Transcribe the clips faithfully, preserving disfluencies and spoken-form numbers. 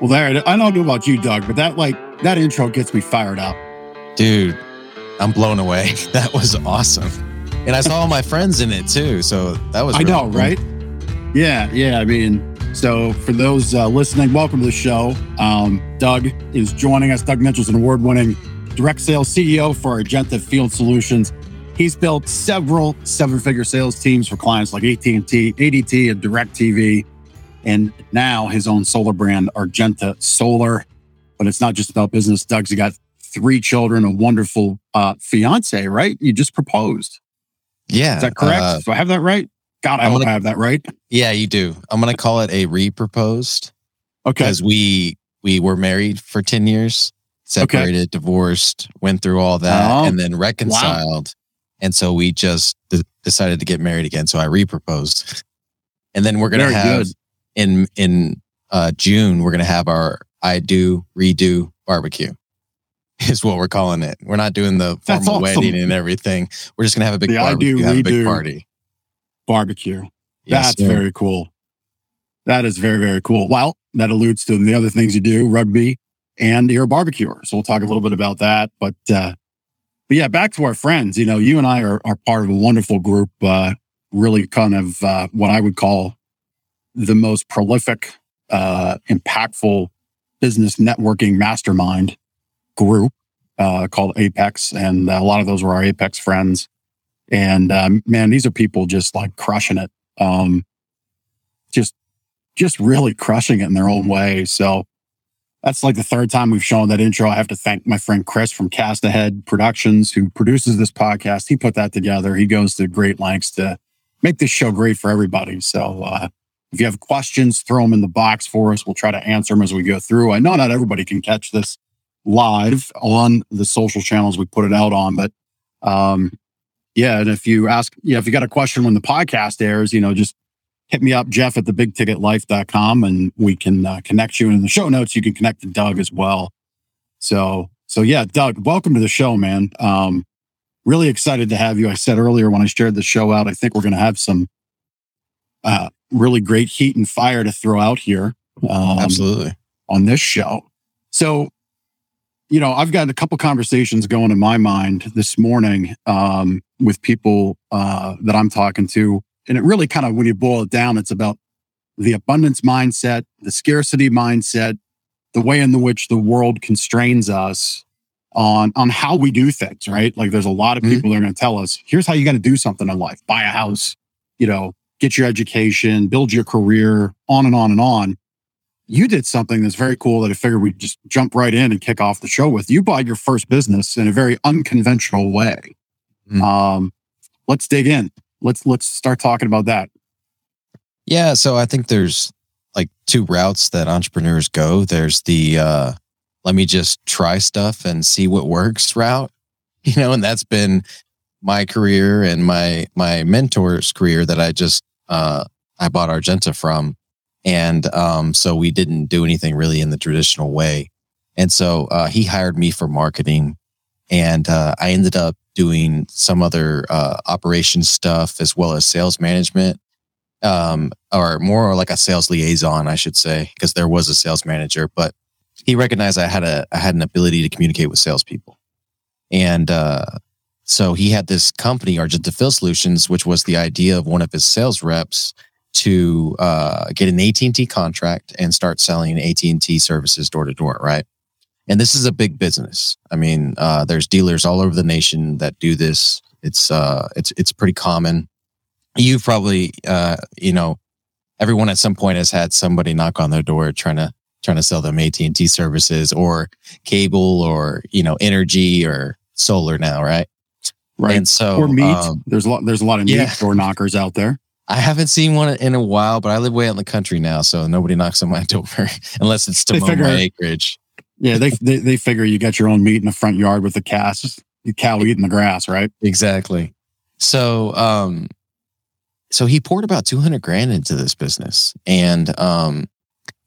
Well, there, I don't know about you, Doug, but that like that intro gets me fired up. Dude, I'm blown away. That was awesome. And I saw all my friends in it too. So that was, I really know, cool. Right? Yeah. Yeah. I mean, so for those uh, listening, welcome to the show. Um, Doug is joining us. Doug Mitchell is an award-winning direct sales C E O for Argenta Field Solutions. He's built several seven-figure sales teams for clients like A T and T, A D T, and DirecTV, and now his own solar brand, Argenta Solar. But it's not just about business. Doug's got three children, a wonderful uh, fiance, right? You just proposed. Yeah. Is that correct? Uh, Do I have that right? God, I I'm hope gonna, I have that right. Yeah, you do. I'm going to call it a re-proposed. Okay. Because we, we were married for ten years, separated, okay. divorced, went through all that, oh, and then reconciled. Wow. And so we just d- decided to get married again. So I re-proposed. And then we're going to have, good. in in uh, June, we're going to have our I Do, Redo barbecue is what we're calling it. We're not doing the formal awesome. wedding and everything. We're just going to have a big the barbecue, I do, have redo. a big party. Barbecue. Yes, That's sir. very cool. That is very, very cool. Well, that alludes to the other things you do, rugby, and you're a barbecuer. So we'll talk a little bit about that. But uh, but yeah, back to our friends. You know, you and I are, are part of a wonderful group, uh, really kind of uh, what I would call the most prolific, uh, impactful business networking mastermind group uh, called Apex. And a lot of those were our Apex friends. And um, man, these are people just like crushing it, um, just just really crushing it in their own way. So that's like the third time we've shown that intro. I have to thank my friend Chris from Cast Ahead Productions, who produces this podcast. He put that together. He goes to great lengths to make this show great for everybody. So uh, if you have questions, throw them in the box for us. We'll try to answer them as we go through. I know not everybody can catch this live on the social channels we put it out on, but um, yeah, and if you ask, yeah, if you got a question when the podcast airs, you know, just hit me up, Jeff at the big ticket life dot com, and we can uh, connect you. And in the show notes, you can connect to Doug as well. So, so yeah, Doug, welcome to the show, man. Um, really excited to have you. I said earlier when I shared the show out, I think we're going to have some uh, really great heat and fire to throw out here. Um, Absolutely. On this show. So, you know, I've got a couple conversations going in my mind this morning um, with people uh, that I'm talking to. And it really kind of, when you boil it down, it's about the abundance mindset, the scarcity mindset, the way in which the world constrains us on, on how we do things, right? Like there's a lot of people mm-hmm. that are going to tell us, here's how you got to do something in life. Buy a house, you know, get your education, build your career, on and on and on. You did something that's very cool that I figured we'd just jump right in and kick off the show with. You bought your first business in a very unconventional way. Mm. Um, let's dig in. Let's let's start talking about that. Yeah, so I think there's like two routes that entrepreneurs go. There's the uh, let me just try stuff and see what works route, you know, and that's been my career and my my mentor's career that I just uh, I bought Argenta from. And um, so we didn't do anything really in the traditional way. And so uh, he hired me for marketing, and uh, I ended up doing some other uh, operations stuff as well as sales management, um, or more like a sales liaison, I should say, because there was a sales manager. But he recognized I had a I had an ability to communicate with salespeople, and uh, so he had this company, Argenta Field Solutions, which was the idea of one of his sales reps to uh, get an A T and T contract and start selling A T and T services door to door, right? And this is a big business. I mean, uh, there's dealers all over the nation that do this. It's uh, it's it's pretty common. You've probably, uh, you know, everyone at some point has had somebody knock on their door trying to trying to sell them A T and T services or cable or, you know, energy or solar now, right? Right. And so or meat. Um, there's a lot. There's a lot of meat yeah. door knockers out there. I haven't seen one in a while, but I live way out in the country now, so nobody knocks on my door unless it's to mow my acreage. Yeah, they, they they figure you got your own meat in the front yard with the cast, the cow eating the grass, right? Exactly. So, um, so he poured about two hundred grand into this business, and um,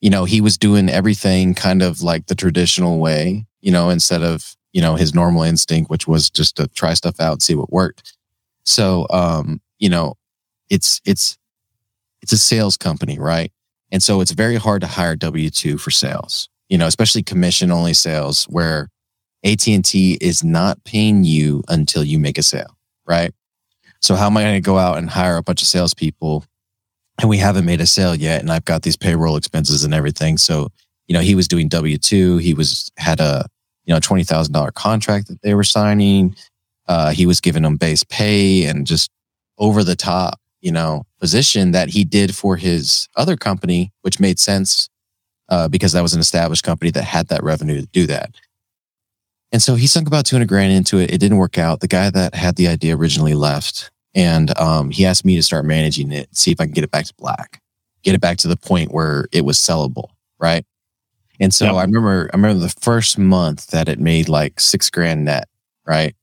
you know, he was doing everything kind of like the traditional way, you know, instead of you know his normal instinct, which was just to try stuff out and see what worked. So, um, you know. It's it's it's a sales company, right? And so it's very hard to hire W two for sales, you know, especially commission-only sales where A T and T is not paying you until you make a sale, right? So how am I going to go out and hire a bunch of salespeople and we haven't made a sale yet and I've got these payroll expenses and everything. So, you know, he was doing W two. He was had a, you know, twenty thousand dollars contract that they were signing. Uh, he was giving them base pay and just over the top, you know, position that he did for his other company, which made sense uh, because that was an established company that had that revenue to do that. And so he sunk about two hundred grand into it. It didn't work out. The guy that had the idea originally left and um, he asked me to start managing it, see if I can get it back to black, get it back to the point where it was sellable, right? And so yep. I remember, I remember the first month that it made like six grand net, right?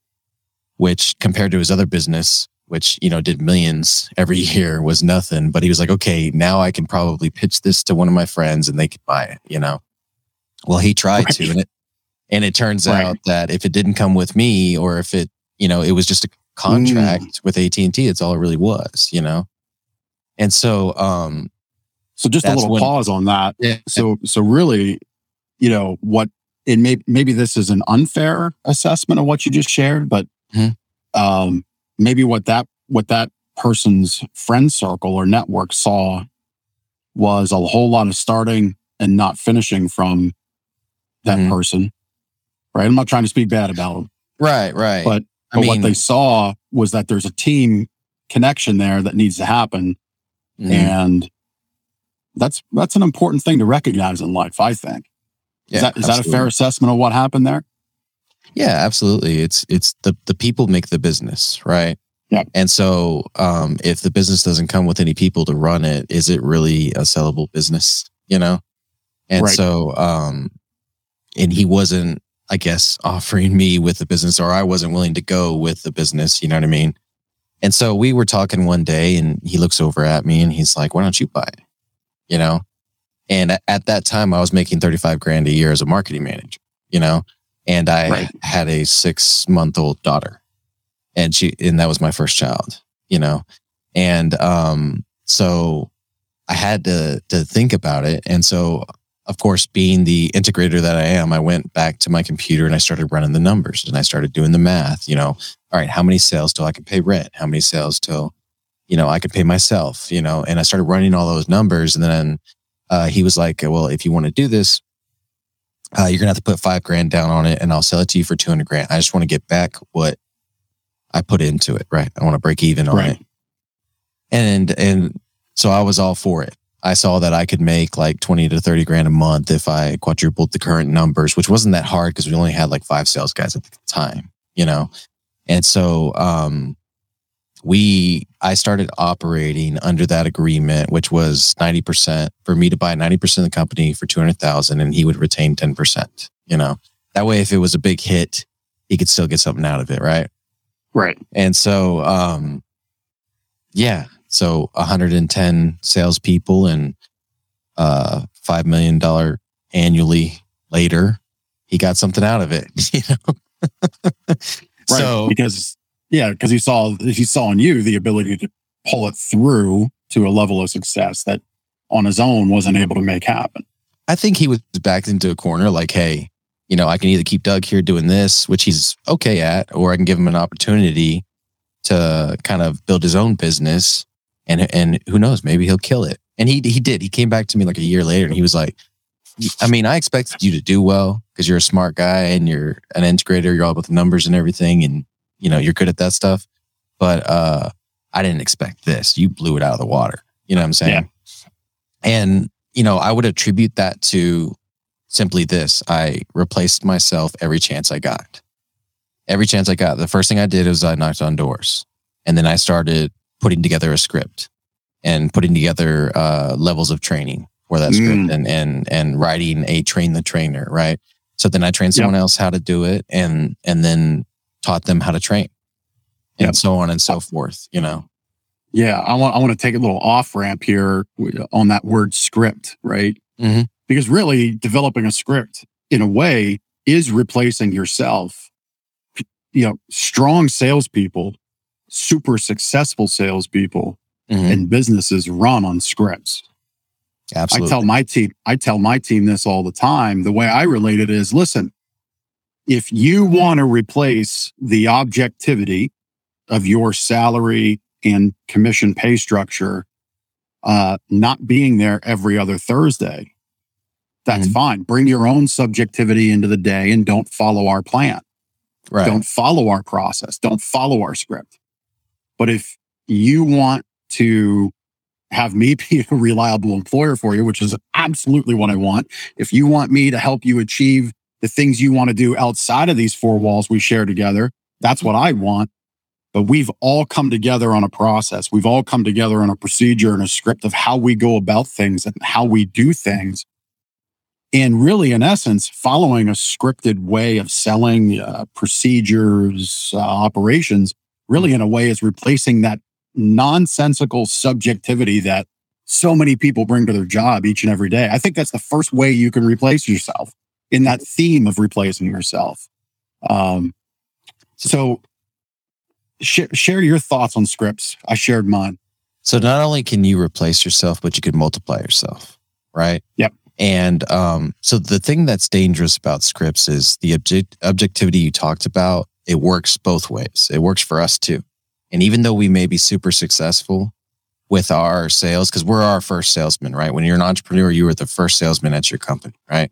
Which compared to his other business, which, you know, did millions every year was nothing, but he was like, okay, now I can probably pitch this to one of my friends and they could buy it, you know? Well, he tried right. to, and it, and it turns right. out that if it didn't come with me or if it, you know, it was just a contract mm. with A T and T, it's all it really was, you know? And so, um, so just a little when, pause on that. Yeah. So, so really, you know, what it may, maybe this is an unfair assessment of what you just shared, but Mm-hmm. Um, maybe what that what that person's friend circle or network saw was a whole lot of starting and not finishing from that mm-hmm. person, right? I'm not trying to speak bad about them, right? Right. But, but I mean, what they saw was that there's a team connection there that needs to happen, mm-hmm. and that's that's an important thing to recognize in life. I think is yeah, that is absolutely. that a fair assessment of what happened there? Yeah, absolutely. It's it's the, the people make the business, right? Yeah. And so um, if the business doesn't come with any people to run it, is it really a sellable business, you know? And right. so, um, and he wasn't, I guess, offering me with the business or I wasn't willing to go with the business, you know what I mean? And so we were talking one day and he looks over at me and he's like, why don't you buy it? You know? And at that time, I was making thirty-five grand a year as a marketing manager, you know? And I right. had a six-month-old daughter, and she and that was my first child, you know, and um, so I had to to think about it. And so, of course, being the integrator that I am, I went back to my computer and I started running the numbers and I started doing the math. You know, all right, how many sales till I can pay rent? How many sales till, you know, I could pay myself? You know, and I started running all those numbers. And then uh, he was like, "Well, if you want to do this." Uh, you're going to have to put five grand down on it and I'll sell it to you for two hundred grand. I just want to get back what I put into it, right? I want to break even on right. it. And, and so I was all for it. I saw that I could make like twenty to thirty grand a month if I quadrupled the current numbers, which wasn't that hard because we only had like five sales guys at the time, you know? And so, um, we, I started operating under that agreement, which was ninety percent for me to buy ninety percent of the company for two hundred thousand and he would retain ten percent, you know, that way, if it was a big hit, he could still get something out of it. Right. Right. And so, um, yeah, so one hundred ten salespeople and, uh, five million dollars annually later, he got something out of it, you know? right. So, because Yeah, because he saw he saw in you the ability to pull it through to a level of success that on his own wasn't able to make happen. I think he was backed into a corner like, hey, you know, I can either keep Doug here doing this, which he's okay at, or I can give him an opportunity to kind of build his own business. And and who knows, maybe he'll kill it. And he he did. He came back to me like a year later and he was like, I mean, I expected you to do well because you're a smart guy and you're an integrator. You're all about the numbers and everything. And you know, you're good at that stuff, but uh, I didn't expect this. You blew it out of the water. You know what I'm saying? Yeah. And, you know, I would attribute that to simply this. I replaced myself every chance I got. Every chance I got. The first thing I did was I knocked on doors. And then I started putting together a script and putting together uh, levels of training for that mm. script and, and, and writing a train the trainer, right? So then I trained someone yep. else how to do it and and then... taught them how to train and yep. so on and so forth, you know? Yeah. I want, I want to take a little off ramp here on that word script, right? Mm-hmm. Because really developing a script in a way is replacing yourself. You know, strong salespeople, super successful salespeople mm-hmm. and businesses run on scripts. Absolutely. I tell my team, I tell my team this all the time. The way I relate it is, listen, if you want to replace the objectivity of your salary and commission pay structure, uh, not being there every other Thursday, that's mm-hmm. fine. Bring your own subjectivity into the day and don't follow our plan. Right. Don't follow our process. Don't follow our script. But if you want to have me be a reliable employer for you, which is absolutely what I want, if you want me to help you achieve the things you want to do outside of these four walls we share together, that's what I want. But we've all come together on a process. We've all come together on a procedure and a script of how we go about things and how we do things. And really, in essence, following a scripted way of selling, uh, procedures, uh, operations, really in a way is replacing that nonsensical subjectivity that so many people bring to their job each and every day. I think that's the first way you can replace yourself, in that theme of replacing yourself. Um, so sh- share your thoughts on scripts. I shared mine. So not only can you replace yourself, but you can multiply yourself, right? Yep. And um, so the thing that's dangerous about scripts is the object- objectivity you talked about. It works both ways. It works for us too. And even though we may be super successful with our sales, because we're our first salesman, right? When you're an entrepreneur, you are the first salesman at your company, right?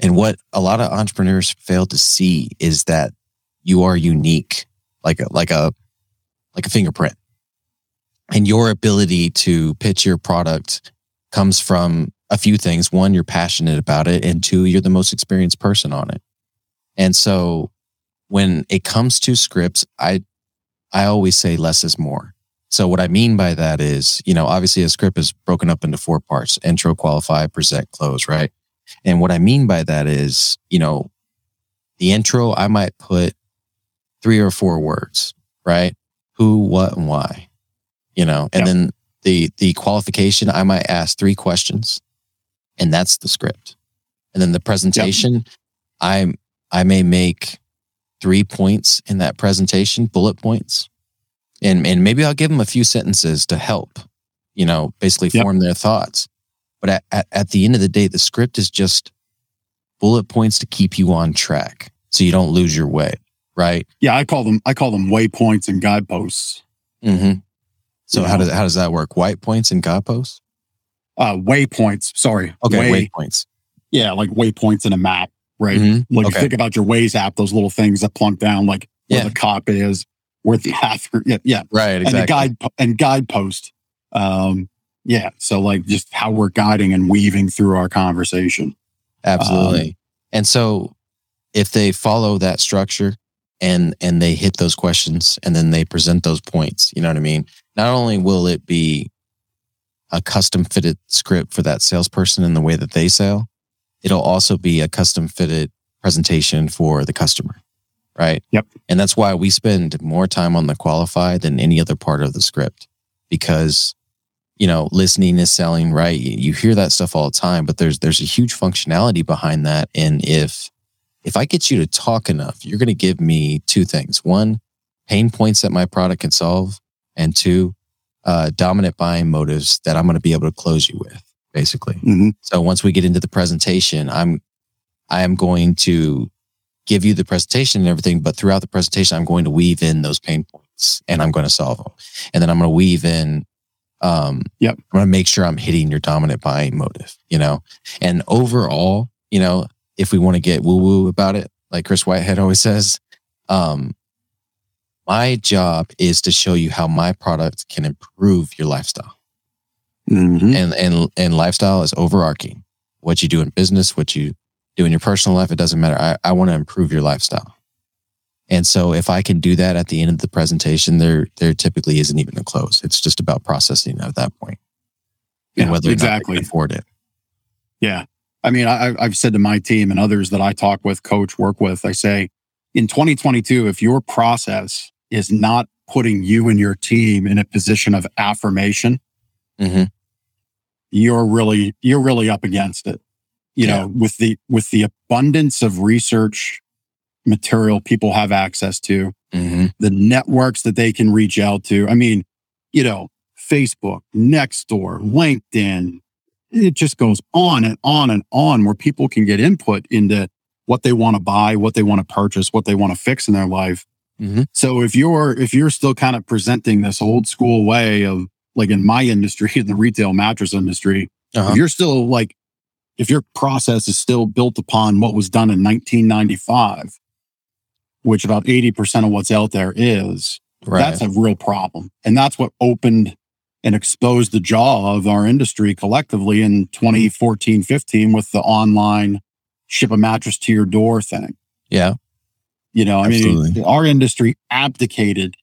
And what a lot of entrepreneurs fail to see is that you are unique, like a, like a, like a fingerprint. And your ability to pitch your product comes from a few things. One, you're passionate about it. And two, you're the most experienced person on it. And so when it comes to scripts, I, I always say less is more. So what I mean by that is, you know, obviously a script is broken up into four parts: intro, qualify, present, close, right? And what I mean by that is, you know, the intro, I might put three or four words, right? Who, what, and why, you know, and yep. then the, the qualification, I might ask three questions, and that's the script. And then the presentation, yep. I, I may make three points in that presentation, bullet points, and, and maybe I'll give them a few sentences to help, you know, basically yep. form their thoughts. But at, at the end of the day, the script is just bullet points to keep you on track so you don't lose your way, right? Yeah, I call them I call them waypoints and guideposts. Mm-hmm. So you how know. does how does that work? White points and guideposts? Uh, waypoints. Sorry. Okay. Way, waypoints. Yeah, like waypoints in a map, right? Mm-hmm. Like okay. think about your Waze app, those little things that plunk down, like where yeah. the cop is, where the bathroom. Yeah, yeah. Right. Exactly. And guide and guidepost. Um, Yeah. So like just how we're guiding and weaving through our conversation. Absolutely. Um, and so if they follow that structure and, and they hit those questions and then they present those points, you know what I mean? Not only will it be a custom fitted script for that salesperson in the way that they sell, it'll also be a custom fitted presentation for the customer. Right. Yep. And that's why we spend more time on the qualify than any other part of the script, because you know, listening is selling, right? You hear that stuff all the time, but there's there's a huge functionality behind that. And if if I get you to talk enough, you're going to give me two things: one, pain points that my product can solve, and two, uh, dominant buying motives that I'm going to be able to close you with, basically. Mm-hmm. So once we get into the presentation, I'm I am going to give you the presentation and everything, but throughout the presentation, I'm going to weave in those pain points and I'm going to solve them, and then I'm going to weave in. Um, yep. I'm going to make sure I'm hitting your dominant buying motive, you know, and overall, you know, if we want to get woo woo about it, like Chris Whitehead always says, um, my job is to show you how my product can improve your lifestyle. Mm-hmm. And, and, and lifestyle is overarching. What you do in business, what you do in your personal life, it doesn't matter. I, I want to improve your lifestyle. And so if I can do that at the end of the presentation, there there typically isn't even a close. It's just about processing at that point. And yeah, whether or exactly. not they can afford it. Yeah. I mean, I, I've said to my team and others that I talk with, coach, work with, I say, in twenty twenty-two, if your process is not putting you and your team in a position of affirmation, mm-hmm. you're really you're really up against it. You yeah. know, with the with the abundance of research material people have access to, mm-hmm. the networks that they can reach out to. I mean, you know, Facebook, Nextdoor, LinkedIn. It just goes on and on and on where people can get input into what they want to buy, what they want to purchase, what they want to fix in their life. Mm-hmm. So if you're if you're still kind of presenting this old school way of, like in my industry, in the retail mattress industry, uh-huh. if you're still like, if your process is still built upon what was done in nineteen ninety-five, which about eighty percent of what's out there is, right. that's a real problem. And that's what opened and exposed the jaw of our industry collectively in twenty fourteen, fifteen with the online ship a mattress to your door thing. Yeah. You know, I Absolutely. mean, our industry abdicated,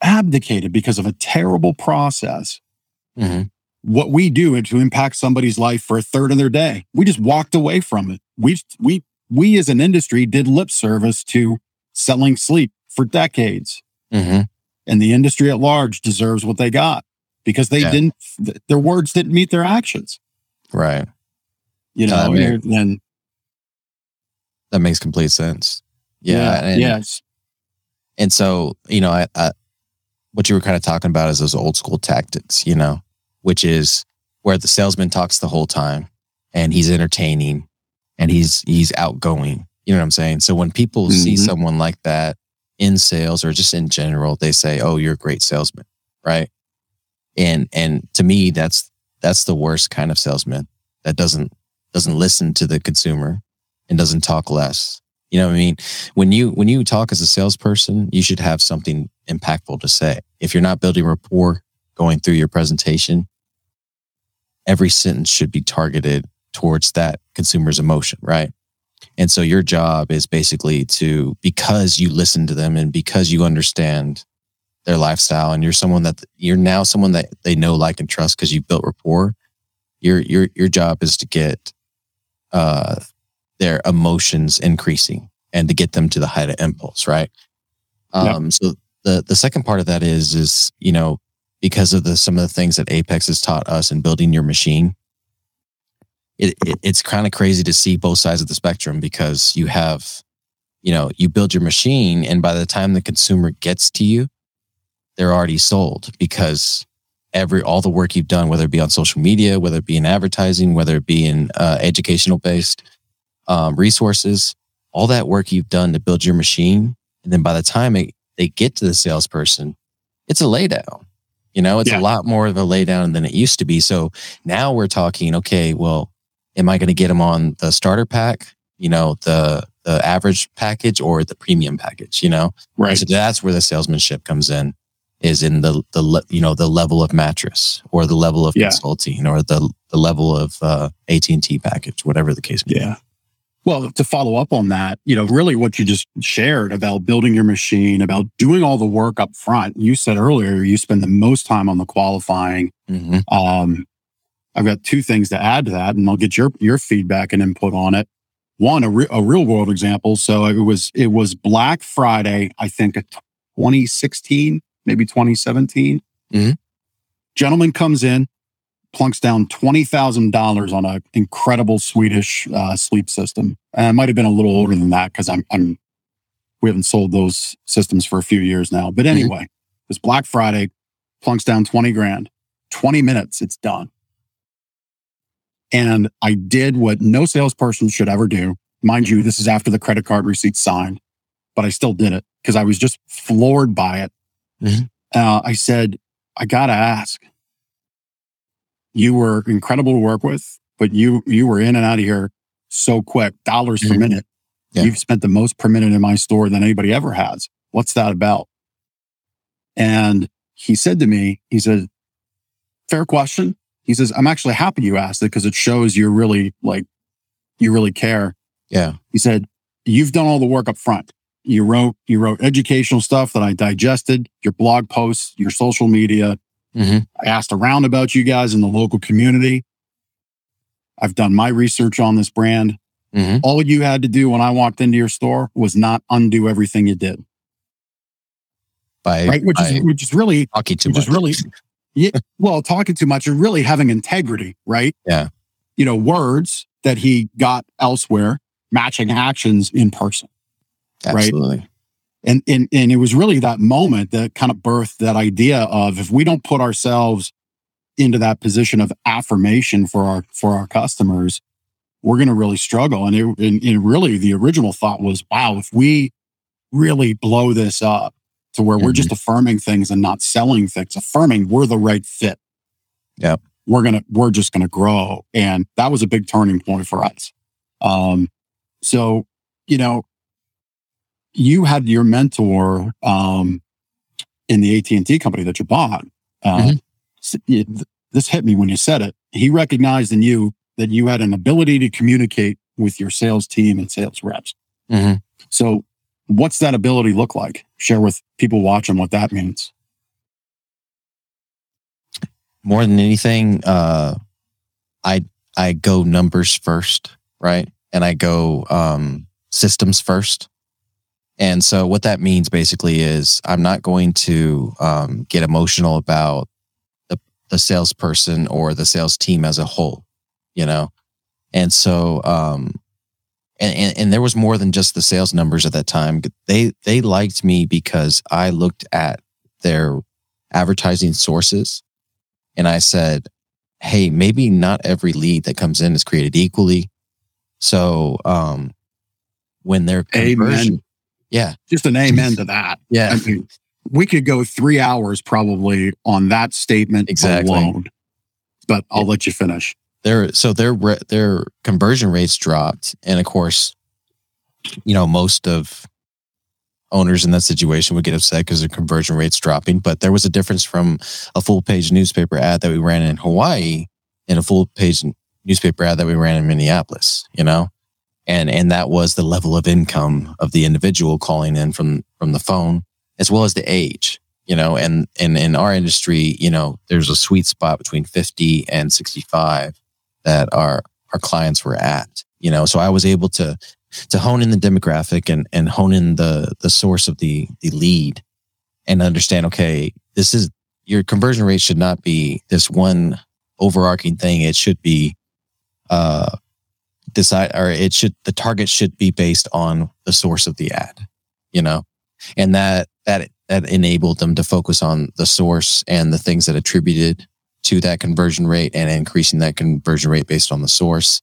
abdicated because of a terrible process. Mm-hmm. What we do to impact somebody's life for a third of their day, we just walked away from it. We, we, we as an industry did lip service to selling sleep for decades. Mm-hmm. And the industry at large deserves what they got because they yeah. didn't, their words didn't meet their actions. Right. You know, uh, and, and that makes complete sense. Yeah. yeah and, yes. And so, you know, I, I, what you were kind of talking about is those old school tactics, you know, which is where the salesman talks the whole time and he's entertaining and he's, he's outgoing. You know what I'm saying? So when people mm-hmm. see someone like that in sales or just in general, they say, oh, you're a great salesman. Right. And, and to me, that's, that's the worst kind of salesman that doesn't, doesn't listen to the consumer and doesn't talk less. You know what I mean? When you when you talk as a salesperson, you should have something impactful to say. If you're not building rapport going through your presentation, every sentence should be targeted towards that consumer's emotion, right? And so your job is basically to, because you listen to them and because you understand their lifestyle and you're someone that you're now someone that they know, like, and trust because you built rapport, your your your job is to get uh their emotions increasing and to get them to the height of impulse, right? Um, yep. So the the second part of that is, is you know, because of the some of the things that Apex has taught us in building your machine, it, it it's kind of crazy to see both sides of the spectrum because you have, you know, you build your machine and by the time the consumer gets to you, they're already sold because every all the work you've done, whether it be on social media, whether it be in advertising, whether it be in uh, educational based, Um, resources, all that work you've done to build your machine. And then by the time it, they get to the salesperson, it's a lay down. You know, it's yeah. a lot more of a lay down than it used to be. So now we're talking, okay, well, am I going to get them on the starter pack, you know, the the average package or the premium package, you know? Right. So that's where the salesmanship comes in, is in the, the le- you know, the level of mattress or the level of yeah. consulting or the, the level of uh, A T and T package, whatever the case may yeah. be. Well, to follow up on that, you know, really what you just shared about building your machine, about doing all the work up front. You said earlier you spend the most time on the qualifying. Mm-hmm. Um, I've got two things to add to that, and I'll get your your feedback and input on it. One, a, re- a real world example. So it was it was Black Friday, I think, twenty sixteen, maybe twenty seventeen. Mm-hmm. Gentleman comes in, plunks down twenty thousand dollars on an incredible Swedish uh, sleep system. And I might have been a little older than that because I'm, I'm, we haven't sold those systems for a few years now. But anyway, mm-hmm. it was Black Friday, plunks down twenty grand, twenty minutes, it's done. And I did what no salesperson should ever do. Mind you, this is after the credit card receipt signed, but I still did it because I was just floored by it. Mm-hmm. Uh, I said, I got to ask. You were incredible to work with, but you you were in and out of here so quick, dollars mm-hmm. per minute. Yeah. You've spent the most per minute in my store than anybody ever has. What's that about? And he said to me, he said, fair question. He says, I'm actually happy you asked it because it shows you're really like, you really care. Yeah. He said, you've done all the work up front. You wrote, you wrote educational stuff that I digested, your blog posts, your social media. Mm-hmm. I asked around about you guys in the local community. I've done my research on this brand. Mm-hmm. All you had to do when I walked into your store was not undo everything you did. By, right? Which, by is, which is really... Talking too much. Really, yeah, well, talking too much and really having integrity, right? Yeah. You know, words that he got elsewhere, matching actions in person. Absolutely. Right? And, and, and it was really that moment that kind of birthed that idea of, if we don't put ourselves into that position of affirmation for our, for our customers, we're going to really struggle. And, it, and, and really the original thought was, wow, if we really blow this up to where mm-hmm. we're just affirming things and not selling things, affirming we're the right fit. Yeah. We're going to, we're just going to grow. And that was a big turning point for us. Um, so, you know, you had your mentor um, in the A T and T company that you bought. Uh, mm-hmm. This hit me when you said it. He recognized in you that you had an ability to communicate with your sales team and sales reps. Mm-hmm. So what's that ability look like? Share with people watching what that means. More than anything, uh, I I go numbers first, right? And I go um, systems first. And so what that means basically is I'm not going to um, get emotional about the, the salesperson or the sales team as a whole, you know? And so, um, and, and, and there was more than just the sales numbers at that time. They, they liked me because I looked at their advertising sources and I said, hey, maybe not every lead that comes in is created equally. So um, when their conversion... Amen. Yeah. Just an amen to that. Yeah. I mean, we could go three hours probably on that statement exactly. alone, but I'll yeah. let you finish. Their, so their, their conversion rates dropped. And of course, you know, most of owners in that situation would get upset because their conversion rate's dropping, but there was a difference from a full page newspaper ad that we ran in Hawaii and a full page newspaper ad that we ran in Minneapolis, you know? And and that was the level of income of the individual calling in from, from the phone, as well as the age, you know, and, and in our industry, you know, there's a sweet spot between fifty and sixty-five that our, our clients were at, you know, so I was able to, to hone in the demographic and, and hone in the, the source of the, the lead and understand, okay, this is your conversion rate should not be this one overarching thing. It should be, uh, decide, or it should, the target should be based on the source of the ad, you know, and that, that, that enabled them to focus on the source and the things that attributed to that conversion rate and increasing that conversion rate based on the source.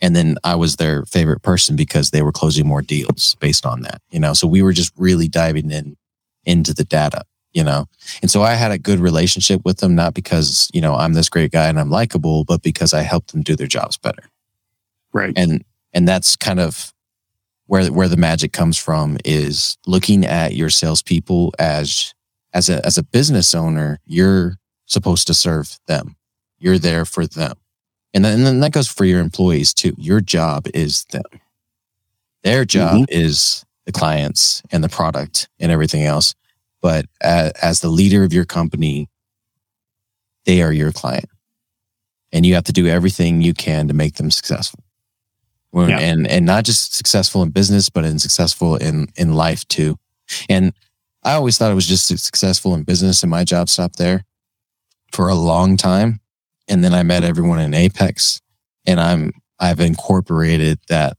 And then I was their favorite person because they were closing more deals based on that, you know, so we were just really diving in, into the data, you know, and so I had a good relationship with them, not because, you know, I'm this great guy and I'm likable, but because I helped them do their jobs better. Right. And and that's kind of where where the magic comes from, is looking at your salespeople as as a as a business owner. You're supposed to serve them. You're there for them, and then, and then that goes for your employees too. Your job is them. Their job mm-hmm. is the clients and the product and everything else. But as, as the leader of your company, they are your client, and you have to do everything you can to make them successful. Yeah. And and not just successful in business, but in successful in, in life too. And I always thought it was just successful in business, and my job stopped there for a long time. And then I met everyone in Apex, and I'm I've incorporated that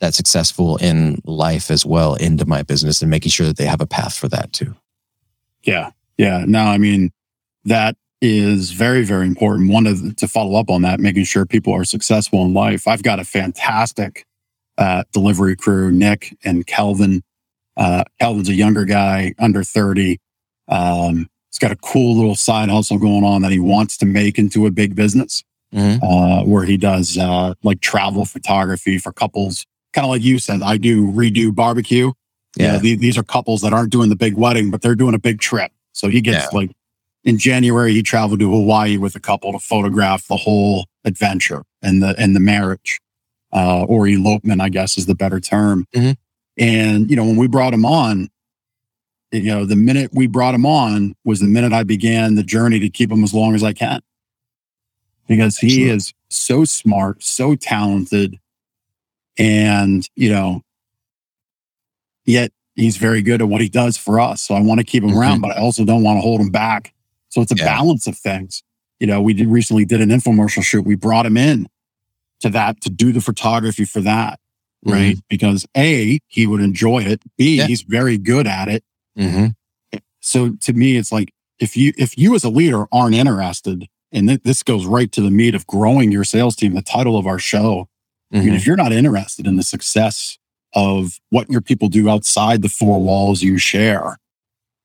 that successful in life as well into my business, and making sure that they have a path for that too. Yeah, yeah. No, I mean that is very, very important. One of the, to follow up on that, making sure people are successful in life. I've got a fantastic uh, delivery crew, Nick and Kelvin. Uh, Kelvin's a younger guy, under thirty. Um, he's got a cool little side hustle going on that he wants to make into a big business, mm-hmm. uh, where he does uh, like travel photography for couples. Kind of like you said, I do redo barbecue. Yeah, yeah th- These are couples that aren't doing the big wedding, but they're doing a big trip. So he gets yeah. like, in January, he traveled to Hawaii with a couple to photograph the whole adventure and the and the marriage, uh, or elopement, I guess is the better term. Mm-hmm. And, you know, when we brought him on, you know, the minute we brought him on was the minute I began the journey to keep him as long as I can. Because he Excellent. Is so smart, so talented, and, you know, yet he's very good at what he does for us. So I want to keep him mm-hmm. around, but I also don't want to hold him back. So it's a yeah. balance of things. You know, we did recently did an infomercial shoot. We brought him in to that, to do the photography for that. right? Mm-hmm. Because A, he would enjoy it. B, yeah. he's very good at it. Mm-hmm. So to me, it's like, if you if you as a leader aren't interested, and th- this goes right to the meat of growing your sales team, the title of our show, mm-hmm. I mean, if you're not interested in the success of what your people do outside the four walls you share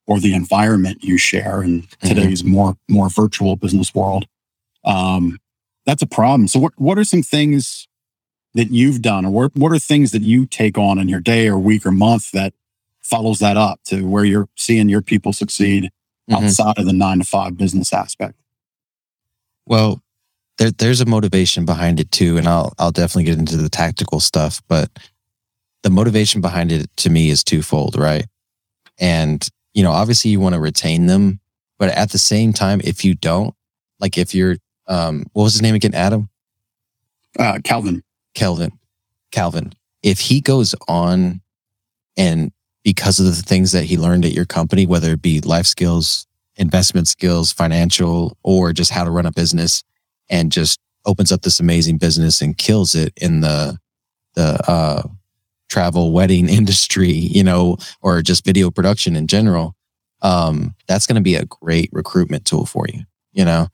or the environment you share in mm-hmm. today's more more virtual business world, um, that's a problem. So what, what are some things that you've done, or what, what are things that you take on in your day or week or month that follows that up to where you're seeing your people succeed outside mm-hmm. of the nine to five business aspect? Well, there, there's a motivation behind it too. And I'll, I'll definitely get into the tactical stuff, but the motivation behind it to me is twofold, right? And, you know, obviously you want to retain them, but at the same time, if you don't, like if you're, um, what was his name again? Adam? Uh, Calvin. Kelvin. Calvin. If he goes on and because of the things that he learned at your company, whether it be life skills, investment skills, financial, or just how to run a business, and just opens up this amazing business and kills it in the, the, uh, travel wedding industry, you know, or just video production in general, um, that's going to be a great recruitment tool for you, you know,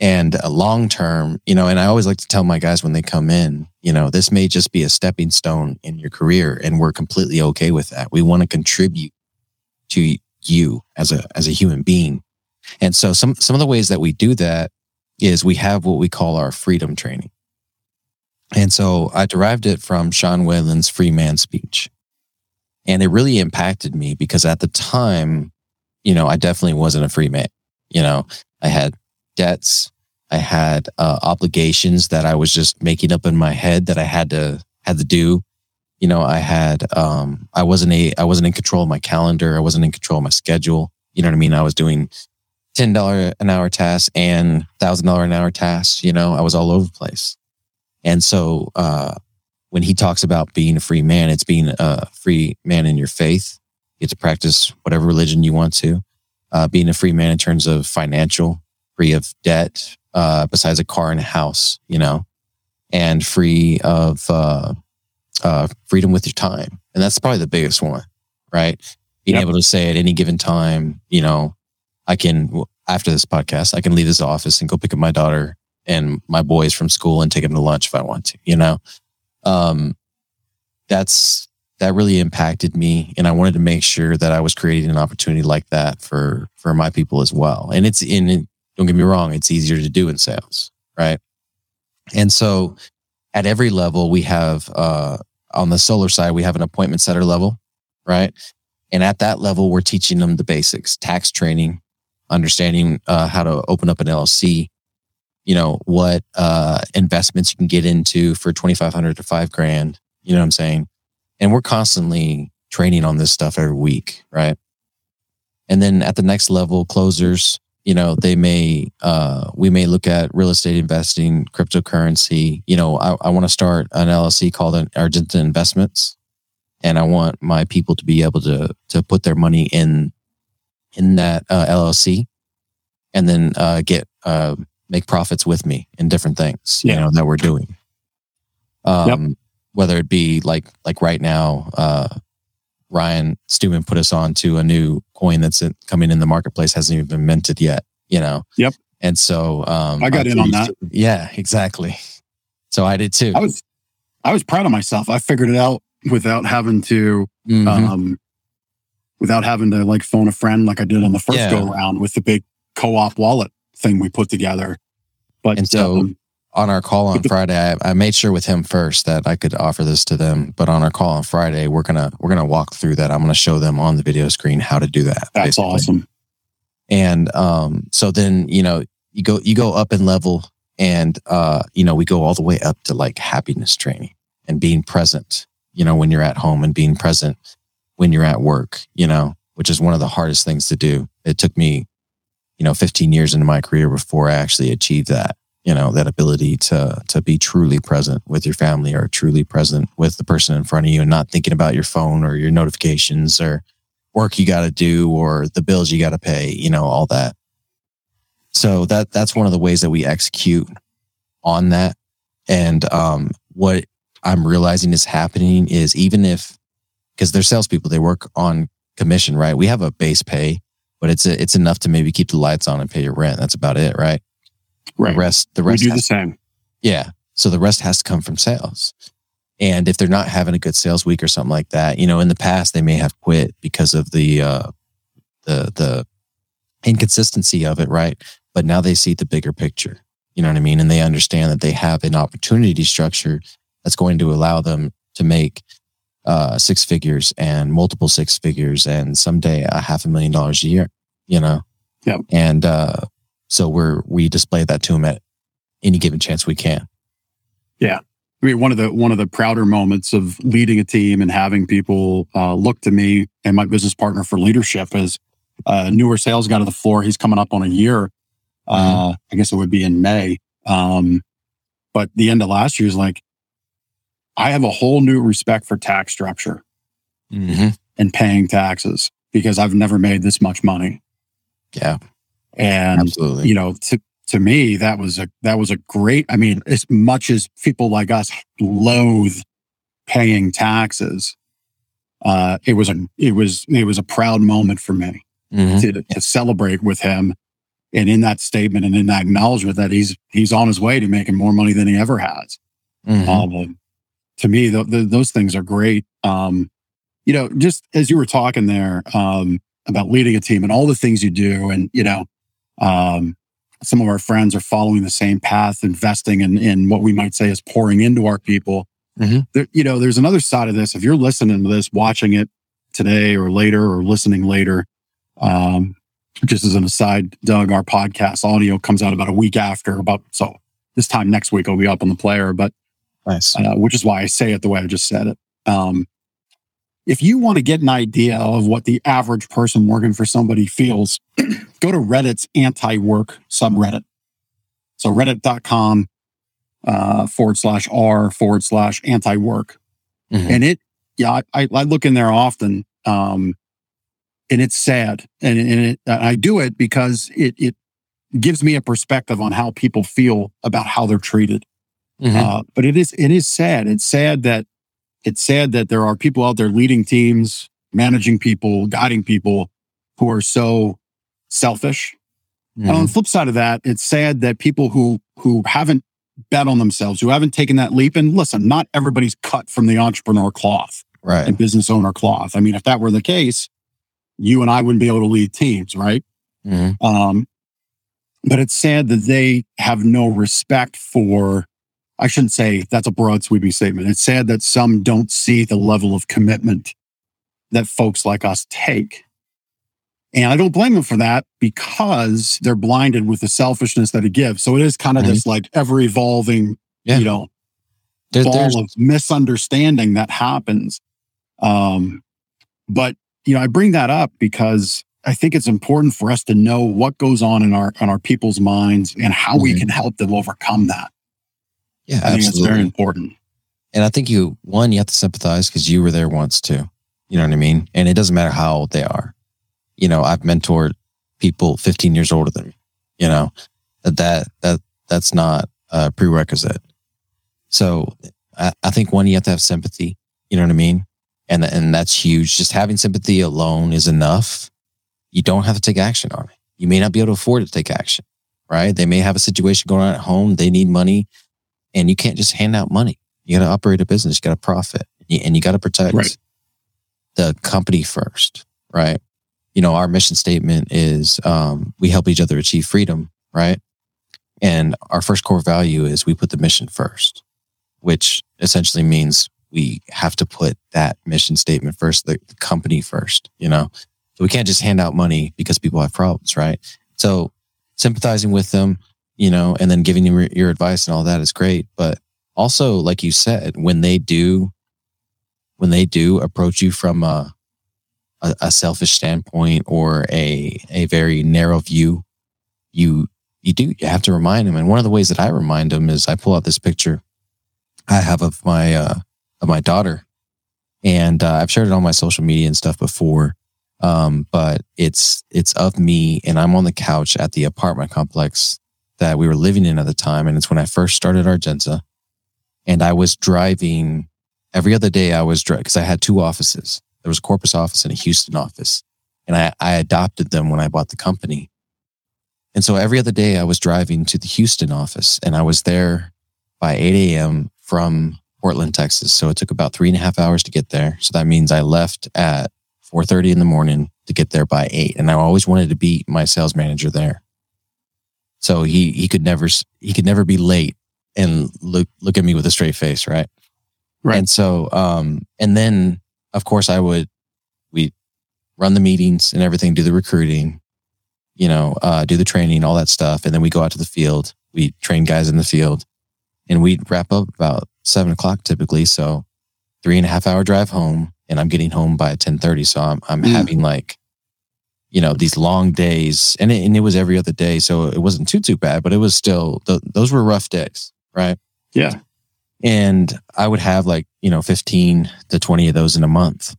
and a long term, you know, and I always like to tell my guys when they come in, you know, this may just be a stepping stone in your career, and we're completely okay with that. We want to contribute to you as a, as a human being. And so some, some of the ways that we do that is we have what we call our freedom training. And so I derived it from Sean Whalen's Free Man speech. And it really impacted me because at the time, you know, I definitely wasn't a free man. You know, I had debts. I had uh, obligations that I was just making up in my head that I had to had to do. You know, I had um, I wasn't a I wasn't in control of my calendar. I wasn't in control of my schedule. You know what I mean? I was doing ten dollar an hour tasks and thousand dollar an hour tasks. You know, I was all over the place. And so uh, when he talks about being a free man, it's being a free man in your faith. You get to practice whatever religion you want to. Uh, being a free man in terms of financial, free of debt. Uh, besides a car and a house, you know, and free of uh, uh, freedom with your time. And that's probably the biggest one, right? Being yep. able to say at any given time, you know, I can, after this podcast, I can leave this office and go pick up my daughter and my boys from school and take them to lunch if I want to, you know? Um, that's, that really impacted me. And I wanted to make sure that I was creating an opportunity like that for, for my people as well. And it's in, in don't get me wrong, it's easier to do in sales, right? And so at every level, we have, uh, on the solar side, we have an appointment setter level, right? And at that level, we're teaching them the basics, tax training, understanding uh, how to open up an L L C, you know, what uh, investments you can get into for twenty-five hundred dollars to five grand, you know what I'm saying? And we're constantly training on this stuff every week, right? And then at the next level, closers, you know, they may, uh, we may look at real estate investing, cryptocurrency. You know, I, I want to start an L L C called an Argenta Investments, and I want my people to be able to to put their money in in that uh, L L C, and then uh, get uh, make profits with me in different things. Yeah. You know that we're doing, um, yep. whether it be like like right now, uh, Ryan Steuben put us on to a new coin that's in, coming in the marketplace, hasn't even been minted yet, you know? Yep. And so... Um, I got I in on that. To, yeah, exactly. So I did too. I was I was proud of myself. I figured it out without having to... Mm-hmm. Um, without having to like phone a friend like I did on the first yeah. go around with the big co-op wallet thing we put together. But And so um, on our call on the, Friday, I, I made sure with him first that I could offer this to them. But on our call on Friday, we're gonna we're gonna walk through that. I'm gonna show them on the video screen how to do that. That's basically awesome. And um, so then you know you go you go up in level, and uh, you know we go all the way up to like happiness training and being present. You know when you're at home and being present when you're at work. You know which is one of the hardest things to do. It took me you know fifteen years into my career before I actually achieved that. You know, that ability to to be truly present with your family or truly present with the person in front of you and not thinking about your phone or your notifications or work you got to do or the bills you got to pay, you know, all that. So that that's one of the ways that we execute on that. And um, what I'm realizing is happening is even if, because they're salespeople, they work on commission, right? We have a base pay, but it's a, it's enough to maybe keep the lights on and pay your rent. That's about it, right? Right. The rest, the rest. We do the same. To, yeah. So the rest has to come from sales. And if they're not having a good sales week or something like that, you know, in the past they may have quit because of the uh, the the inconsistency of it, right? But now they see the bigger picture. You know what I mean? And they understand that they have an opportunity structure that's going to allow them to make uh, six figures and multiple six figures and someday a half a million dollars a year, you know? Yeah. And uh, so we're, we display that to them at any given chance we can. Yeah. I mean, one of the one of the prouder moments of leading a team and having people uh, look to me and my business partner for leadership is a newer sales guy to the floor. He's coming up on a year. Uh, I guess it would be in May. Um, but the end of last year is like, I have a whole new respect for tax structure mm-hmm. and paying taxes because I've never made this much money. Yeah. And, absolutely. You know, to, to me, that was a, that was a great, I mean, as much as people like us loathe paying taxes, uh, it was a, it was, it was a proud moment for me mm-hmm. to, to celebrate with him. And in that statement and in that acknowledgement that he's, he's on his way to making more money than he ever has. Mm-hmm. Um, to me, th- th- those things are great. Um, you know, just as you were talking there, um, about leading a team and all the things you do. And, you know, um, some of our friends are following the same path, investing in, in what we might say is pouring into our people. Mm-hmm. There, you know, there's another side of this. If you're listening to this, watching it today or later or listening later, um, just as an aside, Doug, our podcast audio comes out about a week after. About so this time next week, I'll be up on the player. But nice, uh, which is why I say it the way I just said it. Um, if you want to get an idea of what the average person working for somebody feels, go to Reddit's anti-work subreddit. So reddit dot com uh, forward slash r forward slash anti-work, mm-hmm. and it yeah, I, I look in there often. Um, And it's sad, and, and it, I do it because it, it gives me a perspective on how people feel about how they're treated. Mm-hmm. Uh, but it is it is sad. It's sad that it's sad that there are people out there leading teams, managing people, guiding people who are so selfish. Mm-hmm. And on the flip side of that, it's sad that people who who haven't bet on themselves, who haven't taken that leap. And listen, not everybody's cut from the entrepreneur cloth, right? And business owner cloth. I mean, if that were the case, you and I wouldn't be able to lead teams, right? Mm-hmm. Um, but it's sad that they have no respect for, I shouldn't say that's a broad sweeping statement. It's sad that some don't see the level of commitment that folks like us take. And I don't blame them for that because they're blinded with the selfishness that it gives. So it is kind of mm-hmm. this like ever evolving, yeah. you know, there, ball there's... of misunderstanding that happens. Um, but You know, I bring that up because I think it's important for us to know what goes on in our on our people's minds and how mm-hmm. we can help them overcome that. Yeah, I absolutely. think it's very important. And I think you, one, you have to sympathize because you were there once too. You know what I mean? And it doesn't matter how old they are. You know, I've mentored people fifteen years older than me. You know, that that, that that's not a prerequisite. So I, I think one, you have to have sympathy. You know what I mean? And and that's huge. Just having sympathy alone is enough. You don't have to take action on it. You may not be able to afford to take action, right? They may have a situation going on at home. They need money, and you can't just hand out money. You got to operate a business. You got to profit, and you got to protect right. the company first, right? You know, our mission statement is um, we help each other achieve freedom, right? And our first core value is we put the mission first, which essentially means we have to put that mission statement first, the, the company first, you know? So we can't just hand out money because people have problems, right? So sympathizing with them, you know, and then giving them your advice and all that is great. But also, like you said, when they do, when they do approach you from a, a, a selfish standpoint or a, a very narrow view, you, you do, you have to remind them. And one of the ways that I remind them is I pull out this picture I have of my, uh, of my daughter. And uh, I've shared it on my social media and stuff before. Um, but it's, it's of me and I'm on the couch at the apartment complex that we were living in at the time. And it's when I first started Argenta. And I was driving every other day. I was driving because I had two offices. There was a Corpus office and a Houston office. And I, I adopted them when I bought the company. And so every other day I was driving to the Houston office, and I was there by eight a.m. from Portland, Texas. So it took about three and a half hours to get there. So that means I left at four thirty in the morning to get there by eight. And I always wanted to beat my sales manager there. So he, he could never, he could never be late and look, look at me with a straight face. Right. Right. And so, um, and then of course I would, we run the meetings and everything, do the recruiting, you know, uh, do the training, all that stuff. And then we go out to the field. We train guys in the field, and we'd wrap up about seven o'clock typically. So three and a half hour drive home, and I'm getting home by ten thirty. So I'm, I'm mm. having like, you know, these long days, and it, and it was every other day. So it wasn't too, too bad, but it was still, th- those were rough days. Right. Yeah. And I would have like, you know, fifteen to twenty of those in a month.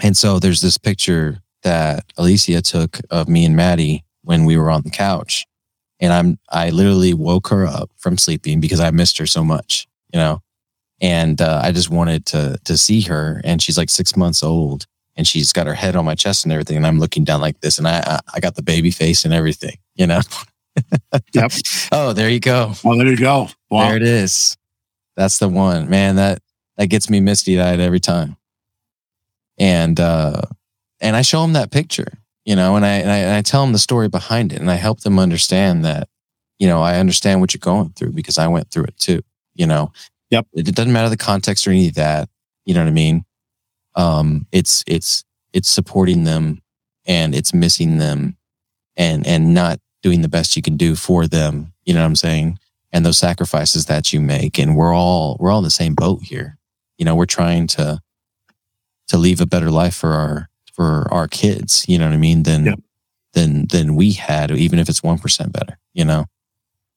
And so there's this picture that Alicia took of me and Maddie when we were on the couch. And I'm, I literally woke her up from sleeping because I missed her so much, you know, and uh, I just wanted to, to see her. And she's like six months old. And she's got her head on my chest and everything. And I'm looking down like this. And I I, I got the baby face and everything, you know? Yep. Oh, there you go. Oh, there you go. Wow. There it is. That's the one. Man, that, that gets me misty-eyed every time. And uh, and I show them that picture, you know, and I, and I and I tell them the story behind it. And I help them understand that, you know, I understand what you're going through because I went through it too, you know? Yep. It, it doesn't matter the context or any of that. You know what I mean? Um, it's, it's, it's supporting them, and it's missing them, and, and not doing the best you can do for them. You know what I'm saying? And those sacrifices that you make, and we're all, we're all in the same boat here. You know, we're trying to, to leave a better life for our, for our kids. You know what I mean? Than, yeah. than, than we had, even if it's one percent better, you know?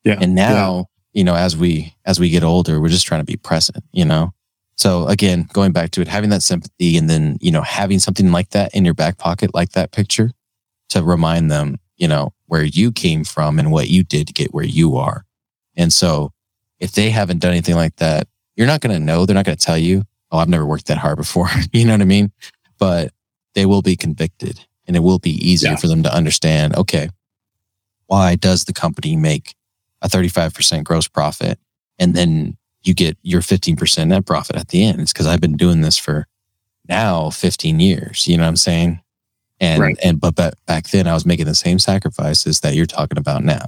Yeah. And now, yeah. you know, as we, as we get older, we're just trying to be present, you know? So again, going back to it, having that sympathy, and then, you know, having something like that in your back pocket, like that picture, to remind them, you know, where you came from and what you did to get where you are. And so if they haven't done anything like that, you're not going to know. They're not going to tell you, oh, I've never worked that hard before. You know what I mean? But they will be convicted, and it will be easier yeah. for them to understand, okay, why does the company make a thirty-five percent gross profit? And then you get your fifteen percent net profit at the end. It's because I've been doing this for now fifteen years. You know what I'm saying? And, right. and, but back then I was making the same sacrifices that you're talking about now.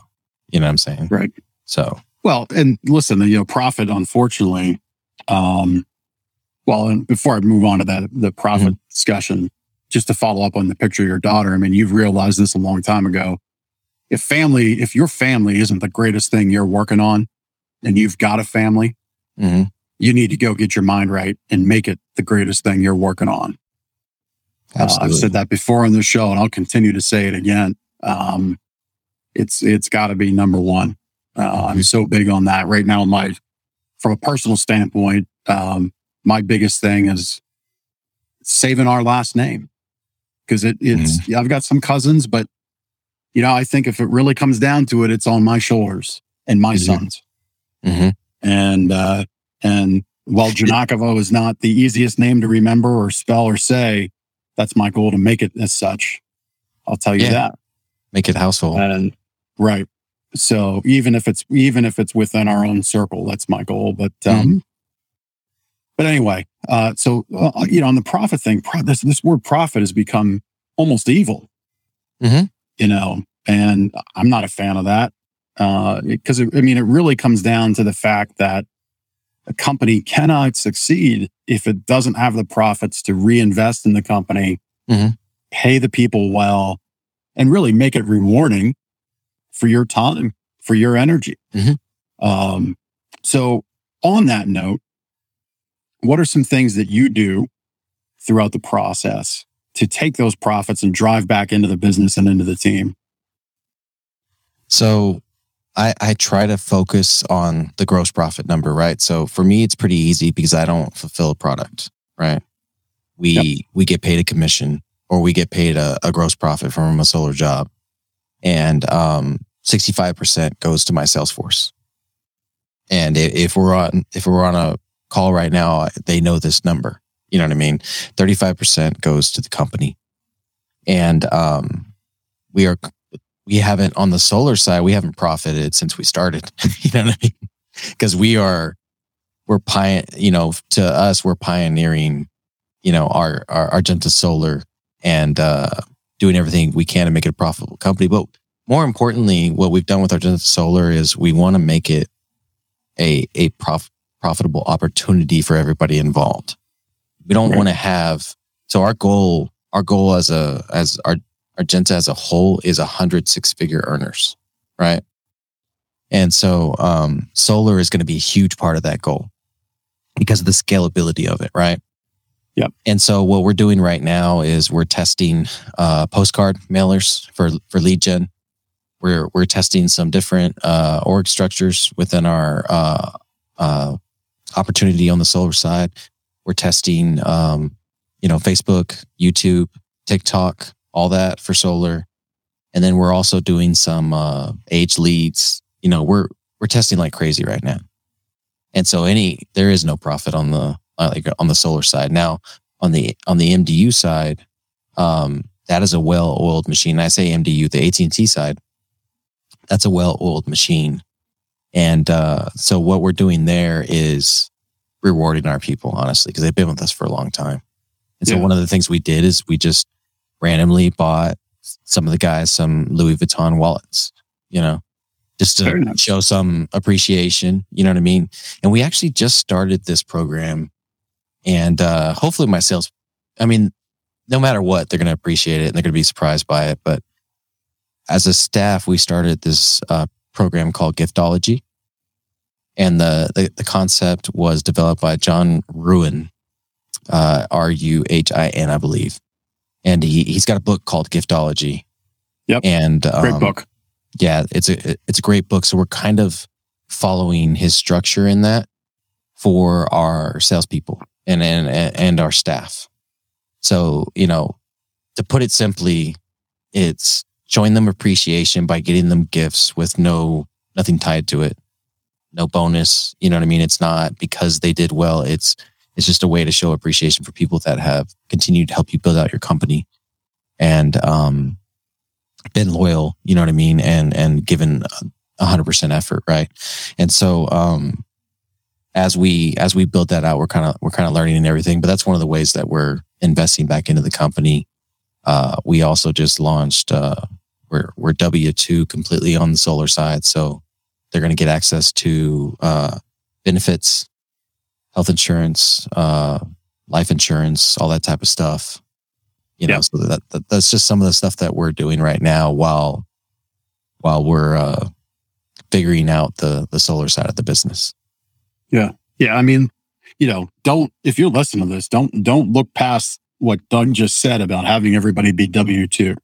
You know what I'm saying? Right. So, well, and listen, you know, profit, unfortunately, um, well, and before I move on to that, the profit mm-hmm. discussion, just to follow up on the picture of your daughter. I mean, you've realized this a long time ago. If family, if your family isn't the greatest thing you're working on, and you've got a family, mm-hmm. you need to go get your mind right and make it the greatest thing you're working on. Uh, I've said that before on the show, and I'll continue to say it again. Um, it's it's got to be number one. Uh, mm-hmm. I'm so big on that right now. My, from a personal standpoint, um, my biggest thing is saving our last name, because it, it's. Mm-hmm. Yeah, I've got some cousins, but you know, I think if it really comes down to it, it's on my shoulders and my mm-hmm. sons. Mm-hmm. And uh, and while Janakovo is not the easiest name to remember or spell or say, that's my goal to make it as such. I'll tell you yeah. that. Make it household. And right. So even if it's even if it's within our own circle, that's my goal. But um, mm-hmm. but anyway, uh, so uh, you know, on the profit thing, pro- this this word profit has become almost evil. Mm-hmm. You know, and I'm not a fan of that. Because, uh, I mean, it really comes down to the fact that a company cannot succeed if it doesn't have the profits to reinvest in the company, mm-hmm. pay the people well, and really make it rewarding for your time, for your energy. Mm-hmm. Um, so on that note, what are some things that you do throughout the process to take those profits and drive back into the business and into the team? So... I, I try to focus on the gross profit number, right? So for me, it's pretty easy because I don't fulfill a product, right? We yep. we get paid a commission, or we get paid a, a gross profit from a solar job. And um, sixty-five percent goes to my sales force. And if we're on, if we're on a call right now, they know this number. You know what I mean? thirty-five percent goes to the company. And um, we are, we haven't on the solar side, we haven't profited since we started. You know what I mean? Because we are, we're pioneer, you know, to us, we're pioneering, you know, our, our Argenta Solar and uh, doing everything we can to make it a profitable company. But more importantly, what we've done with Argenta Solar is we want to make it a a prof, profitable opportunity for everybody involved. We don't right. want to have, so our goal, our goal as a, as our Argenta as a whole is a hundred six figure earners. Right. And so, um, solar is going to be a huge part of that goal because of the scalability of it. Right. Yep. And so what we're doing right now is we're testing, uh, postcard mailers for, for lead gen. We're, we're testing some different, uh, org structures within our, uh, uh, opportunity on the solar side. We're testing, um, you know, Facebook, YouTube, TikTok, all that for solar. And then we're also doing some uh, age leads. You know, we're we're testing like crazy right now. And so any there is no profit on the uh, like on the solar side. Now, on the on the M D U side, um, that is a well-oiled machine. I say M D U, the A T and T side, that's a well-oiled machine. And uh, so what we're doing there is rewarding our people, honestly, because they've been with us for a long time. And so yeah. one of the things we did is we just randomly bought some of the guys some Louis Vuitton wallets, you know, just to show some appreciation. You know what I mean? And we actually just started this program, and uh, hopefully my sales, I mean, no matter what, they're going to appreciate it and they're going to be surprised by it. But as a staff, we started this uh, program called Giftology. And the, the, the concept was developed by John Ruhlin, uh, R U H I N, I believe. And he, he's got a book called Giftology. Yep. And, um, great book. Yeah, it's a, it's a great book. So we're kind of following his structure in that for our salespeople and, and, and our staff. So, you know, to put it simply, it's showing them appreciation by getting them gifts with no, nothing tied to it. No bonus, you know what I mean? It's not because they did well. It's it's just a way to show appreciation for people that have continued to help you build out your company and um, been loyal, you know what I mean? And and given one hundred percent effort, right? And so um, as we as we build that out, we're kind of we're kind of learning and everything. But that's one of the ways that we're investing back into the company. Uh, we also just launched. Uh, we're we're W two completely on the solar side, so. They're going to get access to uh, benefits, health insurance, uh, life insurance, all that type of stuff. You know, yep. so that, that that's just some of the stuff that we're doing right now while while we're uh, figuring out the the solar side of the business. Yeah, yeah. I mean, you know, don't if you're listening to this, don't don't look past what Doug just said about having everybody be W two.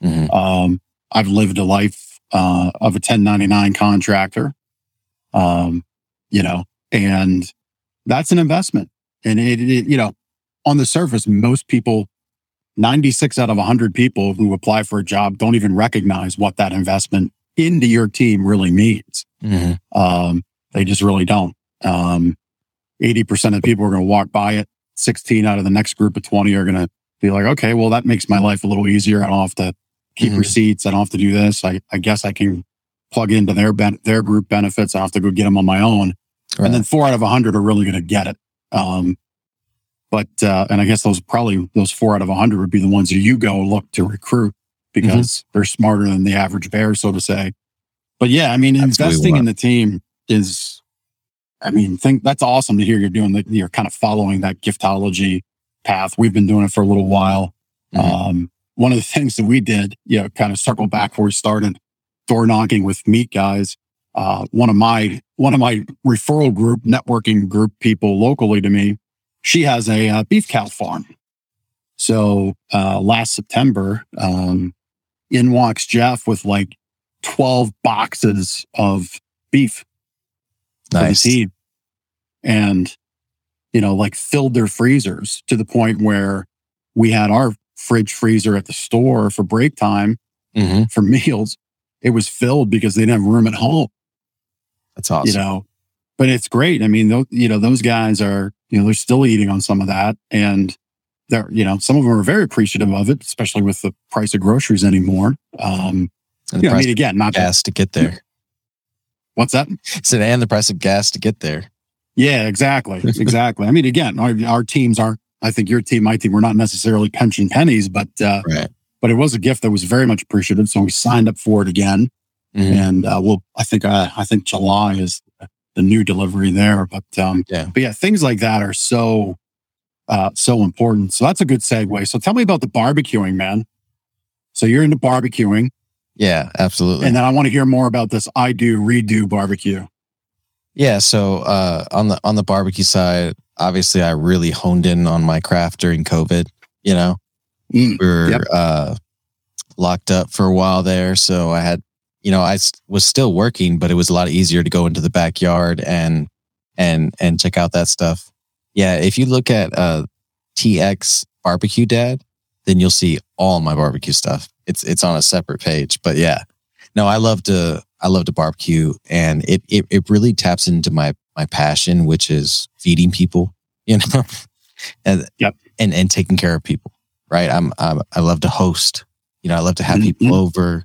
Mm-hmm. Um, I've lived a life. Uh, of a ten ninety-nine contractor, um, you know, and that's an investment. And it, it, you know, on the surface, most people, ninety-six out of one hundred people who apply for a job don't even recognize what that investment into your team really means. Mm-hmm. Um, they just really don't. Um, eighty percent of people are going to walk by it. sixteen out of the next group of twenty are going to be like, okay, well, that makes my life a little easier. I don't have to keep receipts. I don't have to do this. I, I guess I can plug into their ben- their group benefits. I have to go get them on my own. Right. And then four out of a hundred are really going to get it. Um, but uh, and I guess those probably those four out of a hundred would be the ones that you go look to recruit because mm-hmm. they're smarter than the average bear, so to say. But yeah, I mean, that's investing in the team is, I mean, think that's awesome to hear you're doing that. You're kind of following that Giftology path. We've been doing it for a little while. Mm-hmm. Um, One of the things that we did, you know, kind of circle back where we started door knocking with meat guys. Uh, one of my, one of my referral group, networking group people locally to me, she has a uh, beef cow farm. So, uh, last September, um, in walks Jeff with like twelve boxes of beef. Nice. Seed. And, you know, like filled their freezers to the point where we had our fridge freezer at the store for break time mm-hmm. for meals. It was filled because they didn't have room at home. That's awesome. You know, But it's great. I mean, those, you know, those guys are, you know, they're still eating on some of that. And they're, you know, some of them are very appreciative of it, especially with the price of groceries anymore. Um, and the price know, I mean, again, not gas to get there. What's that? It's an and the price of gas to get there. Yeah, exactly. Exactly. I mean, again, our, our teams are, I think your team, my team, we're not necessarily pinching pennies, but, uh, right. but it was a gift that was very much appreciated. So we signed up for it again. Mm-hmm. And, uh, we'll, I think, uh, I think July is the new delivery there, but um, yeah. but yeah, things like that are so uh, so important. So that's a good segue. So tell me about the barbecuing, man. So you're into barbecuing, yeah, absolutely. And then I want to hear more about this I do redo barbecue. Yeah, so uh, on the on the barbecue side, obviously, I really honed in on my craft during COVID. You know, mm, we were yep. uh, locked up for a while there, so I had. You know, I was still working, but it was a lot easier to go into the backyard and and and check out that stuff. Yeah, if you look at uh, T X B B Q Dad, then you'll see all my barbecue stuff. It's it's on a separate page, but yeah, no, I love to I love to barbecue, and it it, it really taps into my my passion, which is feeding people, you know, and yep. and and taking care of people. Right, I'm, I'm I love to host. You know, I love to have mm-hmm. people over.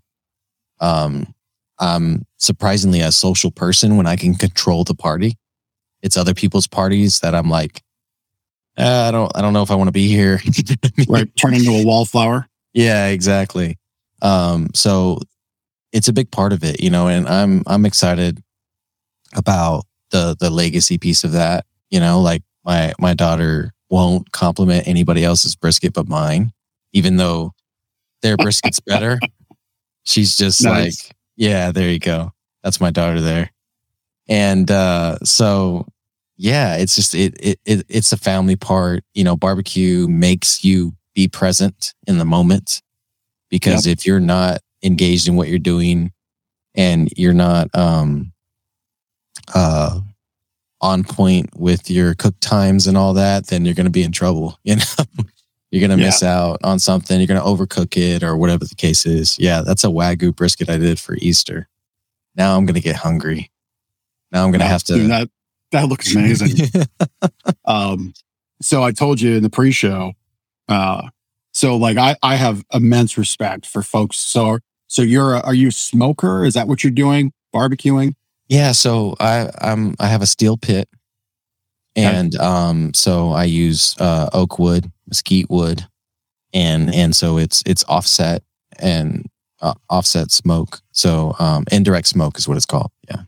Um, I'm surprisingly a social person when I can control the party. It's other people's parties that I'm like, eh, I don't, I don't know if I want to be here. Right, turn into a wallflower. Yeah, exactly. Um, so it's a big part of it, you know. And I'm, I'm excited about the the legacy piece of that. You know, like my my daughter won't compliment anybody else's brisket but mine, even though their brisket's better. She's just nice. Like, yeah, there you go. That's my daughter there. And uh, so, yeah, it's just, it, it it it's a family part. You know, barbecue makes you be present in the moment because yep. if you're not engaged in what you're doing and you're not um, uh, on point with your cook times and all that, then you're going to be in trouble, you know? You're going to yeah. miss out on something. You're going to overcook it or whatever the case is. Yeah, that's a Wagyu brisket I did for Easter. Now I'm going to get hungry. Now I'm going to have to... Dude, that, that looks amazing. um, so I told you in the pre-show, uh, so like I, I have immense respect for folks. So so you're a, are you a smoker? Is that what you're doing? Barbecuing? Yeah, so I I'm I have a steel pit. And okay. um, so I use uh, oak wood. Mesquite wood, and and so it's it's offset and uh, offset smoke. So um, indirect smoke is what it's called. Yeah.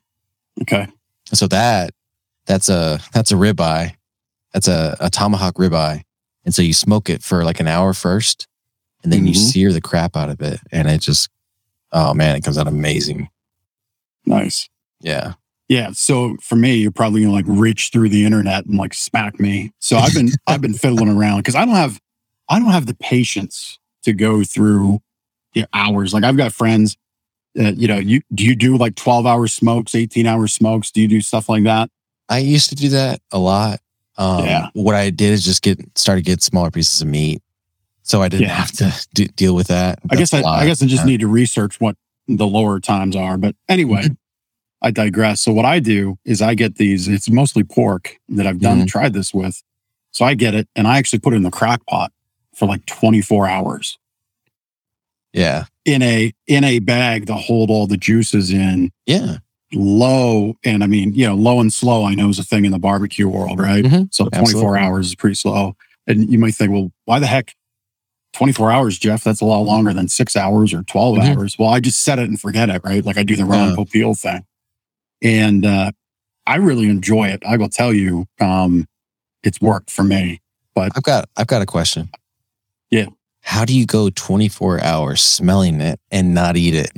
Okay. So that that's a that's a ribeye, that's a, a tomahawk ribeye, and so you smoke it for like an hour first, and then mm-hmm. you sear the crap out of it, and it just oh man, it comes out amazing. Nice. Yeah. Yeah, so for me, you're probably gonna like reach through the internet and like smack me. So I've been I've been fiddling around because I don't have I don't have the patience to go through the hours. Like I've got friends, uh, you know, you do you do like twelve hour smokes, eighteen hour smokes? Do you do stuff like that? I used to do that a lot. Um, yeah. What I did is just get started get smaller pieces of meat, so I didn't yeah. have to d- deal with that. That's I guess I, I guess I just need to research what the lower times are. But anyway. I digress. So what I do is I get these, it's mostly pork that I've done mm-hmm. and tried this with. So I get it and I actually put it in the crock pot for like twenty-four hours. Yeah. In a in a bag to hold all the juices in. Yeah. Low and I mean, you know, low and slow I know is a thing in the barbecue world, right? Mm-hmm. So twenty-four Absolutely. Hours is pretty slow. And you might think, well, why the heck twenty-four hours, Jeff, that's a lot longer than six hours or twelve mm-hmm. hours. Well, I just set it and forget it, right? Like I do the Ron yeah. Popeil thing. And uh, I really enjoy it. I will tell you, um, it's worked for me. But I've got, I've got a question. Yeah. How do you go twenty-four hours smelling it and not eat it?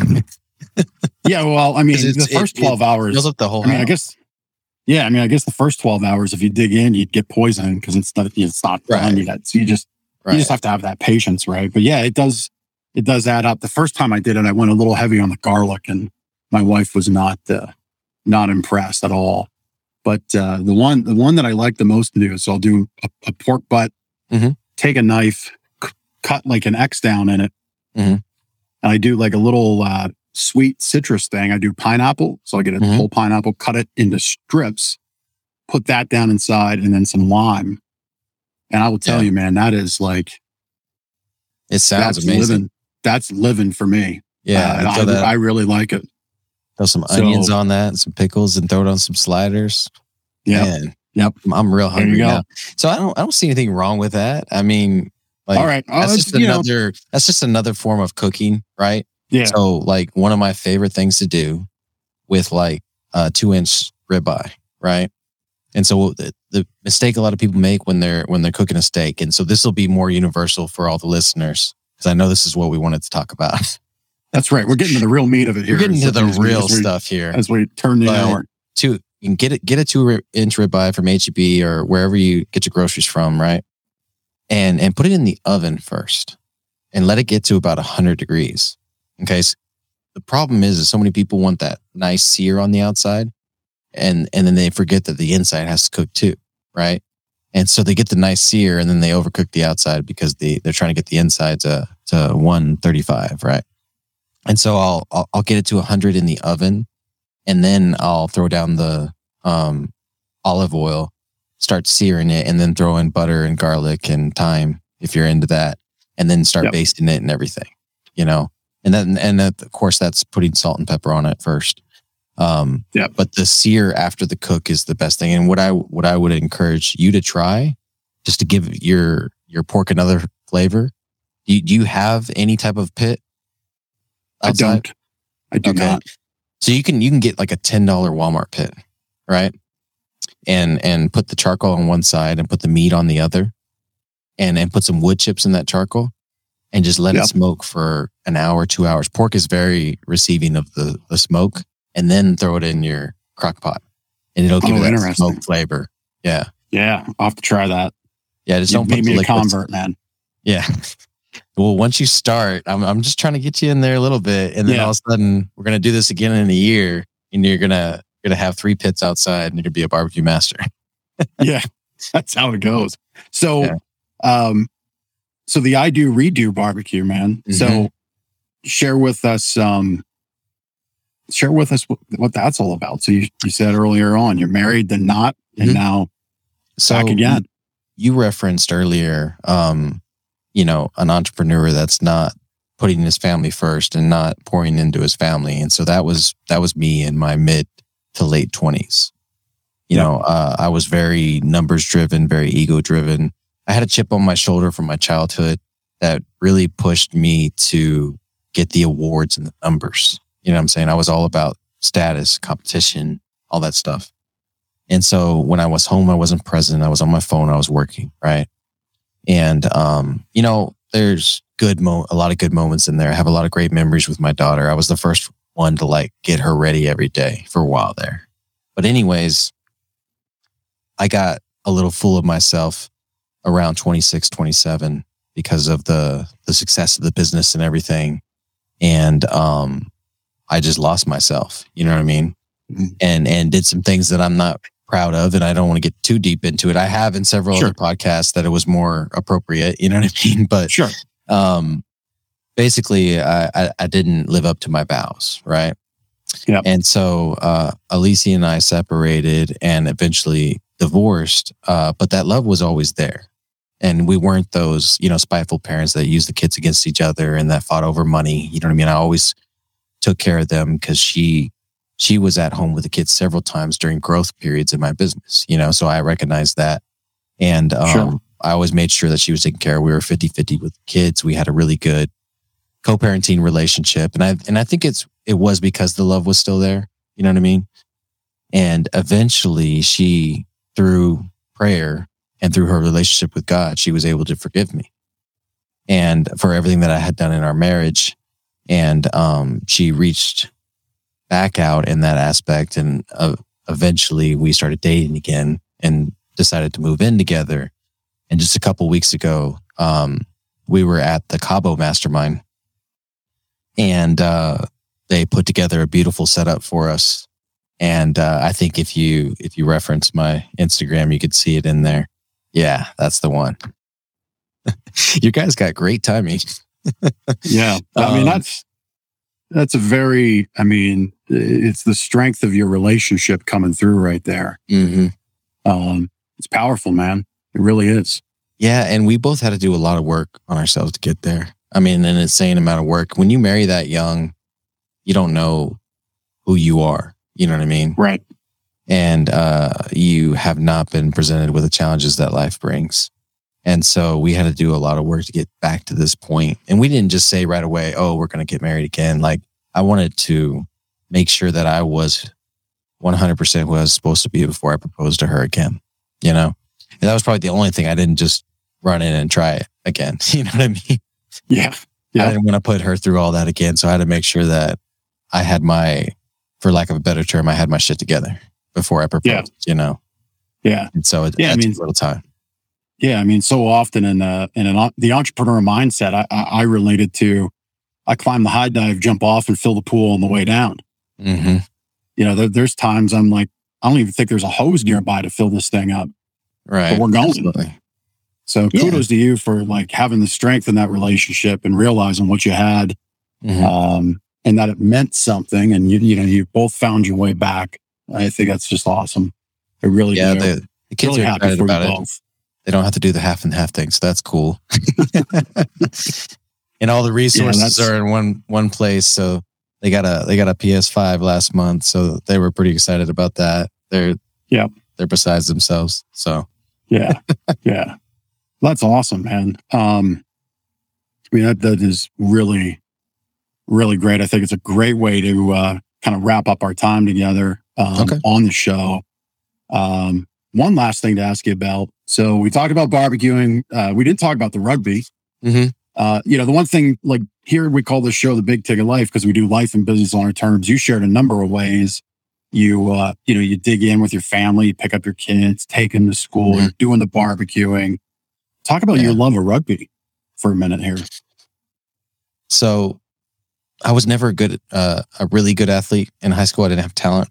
yeah. Well, I mean, the first it, twelve hours. It fills up the whole. I mean, house. I guess. Yeah. I mean, I guess the first twelve hours, if you dig in, you'd get poisoned because it's not, it's not right. you that. So you just, right. you just have to have that patience, right? But yeah, it does, it does add up. The first time I did it, I went a little heavy on the garlic, and my wife was not. Uh, Not impressed at all, but uh, the one the one that I like the most to do is I'll do a, a pork butt, mm-hmm. take a knife, c- cut like an X down in it, mm-hmm. and I do like a little uh, sweet citrus thing. I do pineapple. So I get a mm-hmm. whole pineapple, cut it into strips, put that down inside, and then some lime. And I will tell yeah. you, man, that is like... It sounds that's amazing. Living, that's living for me. Yeah. Uh, and I, that, I really like it. Throw some so, onions on that and some pickles and throw it on some sliders. Yeah. Yep. I'm real hungry now. So I don't I don't see anything wrong with that. I mean, like, all right. Oh, that's just another know. that's just another form of cooking, right? Yeah. So like one of my favorite things to do with like a two inch ribeye, right? And so the, the mistake a lot of people make when they're when they're cooking a steak, and so this will be more universal for all the listeners because I know this is what we wanted to talk about. That's right. We're getting to the real meat of it here. We're getting to the real we, stuff here as we turn the hour. Two, you can get it, get a two inch ribeye from H E B or wherever you get your groceries from, right? And and put it in the oven first, and let it get to about a hundred degrees. Okay. So the problem is, is so many people want that nice sear on the outside. And and then they forget that the inside has to cook too, right? And so they get the nice sear and then they overcook the outside because they, they're trying to get the inside to, to one thirty-five, right? And so I'll, I'll I'll get it to one hundred in the oven, and then I'll throw down the um, olive oil, start searing it, and then throw in butter and garlic and thyme if you're into that, and then start yep. basting it and everything, you know? And then, and that, of course, that's putting salt and pepper on it first. Um, yep. But the sear after the cook is the best thing. And what I, what I would encourage you to try, just to give your, your pork another flavor. Do you, do you have any type of pit outside? I don't. I do okay. not. So you can, you can get like a ten dollar Walmart pit, right? And, and put the charcoal on one side and put the meat on the other, and, and put some wood chips in that charcoal and just let yep. it smoke for an hour, two hours. Pork is very receiving of the, the smoke. And then throw it in your crock pot, and it'll give oh, it that smoke flavor. Yeah, yeah, I'll have to try that. Yeah, just you don't make me a convert, man. Yeah. Well, once you start, I'm I'm just trying to get you in there a little bit, and then yeah. all of a sudden we're gonna do this again in a year, and you're gonna you're gonna have three pits outside, and you're gonna be a barbecue master. Yeah, that's how it goes. So, yeah. um, so the I do redo barbecue, man. Mm-hmm. So, share with us, um. Share with us what that's all about. So you, you said earlier on, you're married, then not, and mm-hmm. now so back again. You referenced earlier, um, you know, an entrepreneur that's not putting his family first and not pouring into his family. And so that was, that was me in my mid to late twenties. You yeah. know, uh, I was very numbers driven, very ego driven. I had a chip on my shoulder from my childhood that really pushed me to get the awards and the numbers. You know what I'm saying? I was all about status, competition, all that stuff. And so when I was home, I wasn't present. I was on my phone. I was working, right? And, um, you know, there's good mo- a lot of good moments in there. I have a lot of great memories with my daughter. I was the first one to like get her ready every day for a while there. But anyways, I got a little full of myself around twenty-six, twenty-seven because of the the success of the business and everything. And um, I just lost myself, you know what I mean? Mm-hmm. And and did some things that I'm not proud of, and I don't want to get too deep into it. I have in several sure. other podcasts that it was more appropriate, you know what I mean? But sure. um, basically, I, I, I didn't live up to my vows, right? Yep. And so uh, Alicia and I separated and eventually divorced, uh, but that love was always there. And we weren't those, you know, spiteful parents that used the kids against each other and that fought over money, you know what I mean? I always took care of them because she she was at home with the kids several times during growth periods in my business, you know, so I recognized that. And um, sure. I always made sure that she was taken care of. We were fifty-fifty with the kids. We had a really good co-parenting relationship. And I and I think it's it was because the love was still there, you know what I mean? And eventually she, through prayer and through her relationship with God, she was able to forgive me and for everything that I had done in our marriage. And um, she reached back out in that aspect. And uh, eventually we started dating again and decided to move in together. And just a couple of weeks ago, um, we were at the Cabo Mastermind. And uh, they put together a beautiful setup for us. And uh, I think if you if you reference my Instagram, you could see it in there. Yeah, that's the one. You guys got great timing. Yeah. I mean, um, that's, That's a very, I mean, it's the strength of your relationship coming through right there. Mm-hmm. Um, it's powerful, man. It really is. Yeah. And we both had to do a lot of work on ourselves to get there. I mean, an insane amount of work. When you marry that young, you don't know who you are. You know what I mean? Right. And uh, you have not been presented with the challenges that life brings. And so we had to do a lot of work to get back to this point. And we didn't just say right away, oh, we're going to get married again. Like, I wanted to make sure that I was one hundred percent who I was supposed to be before I proposed to her again, you know? And that was probably the only thing I didn't just run in and try it again. You know what I mean? Yeah. yeah. I didn't want to put her through all that again. So I had to make sure that I had my, for lack of a better term, I had my shit together before I proposed, yeah. you know? Yeah. And so it yeah, I mean, took a little time. Yeah, I mean, so often in a, in an, the entrepreneur mindset, I, I, I related to, I climb the high dive, jump off, and fill the pool on the way down. Mm-hmm. You know, there, there's times I'm like, I don't even think there's a hose nearby to fill this thing up. Right. But we're going. Absolutely. So kudos yeah. to you for like having the strength in that relationship and realizing what you had, mm-hmm. um, and that it meant something. And you, you know, you both found your way back. I think that's just awesome. I really, yeah, the, the kids really are happy for about you both. It. They don't have to do the half and half thing. So that's cool. And all the resources yeah, are in one, one place. So they got a, they got a P S five last month. So they were pretty excited about that. They're, yeah, they're besides themselves. So yeah. Yeah. That's awesome, man. Um, I mean, that, that is really, really great. I think it's a great way to, uh, kind of wrap up our time together, um, okay. on the show. Um, One last thing to ask you about. So we talked about barbecuing. Uh, we didn't talk about the rugby. Mm-hmm. Uh, you know, the one thing, like here we call this show The Big Ticket Life because we do life and business on our terms. You shared a number of ways. You, uh, you know, you dig in with your family, you pick up your kids, take them to school, mm-hmm. you're doing the barbecuing. Talk about yeah. your love of rugby for a minute here. So I was never a good, uh, a really good athlete in high school. I didn't have talent.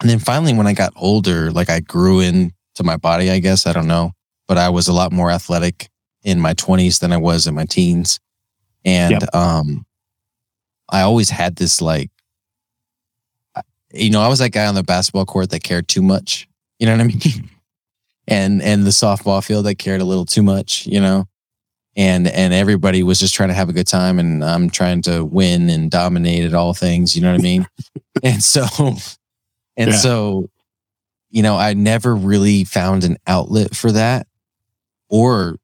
And then finally, when I got older, like I grew into my body, I guess, I don't know, but I was a lot more athletic in my twenties than I was in my teens. And yep. um, I always had this like, you know, I was that guy on the basketball court that cared too much, you know what I mean? and and the softball field that cared a little too much, you know, and and everybody was just trying to have a good time and I'm trying to win and dominate at all things, you know what I mean? and so... And yeah. so, you know, I never really found an outlet for that or,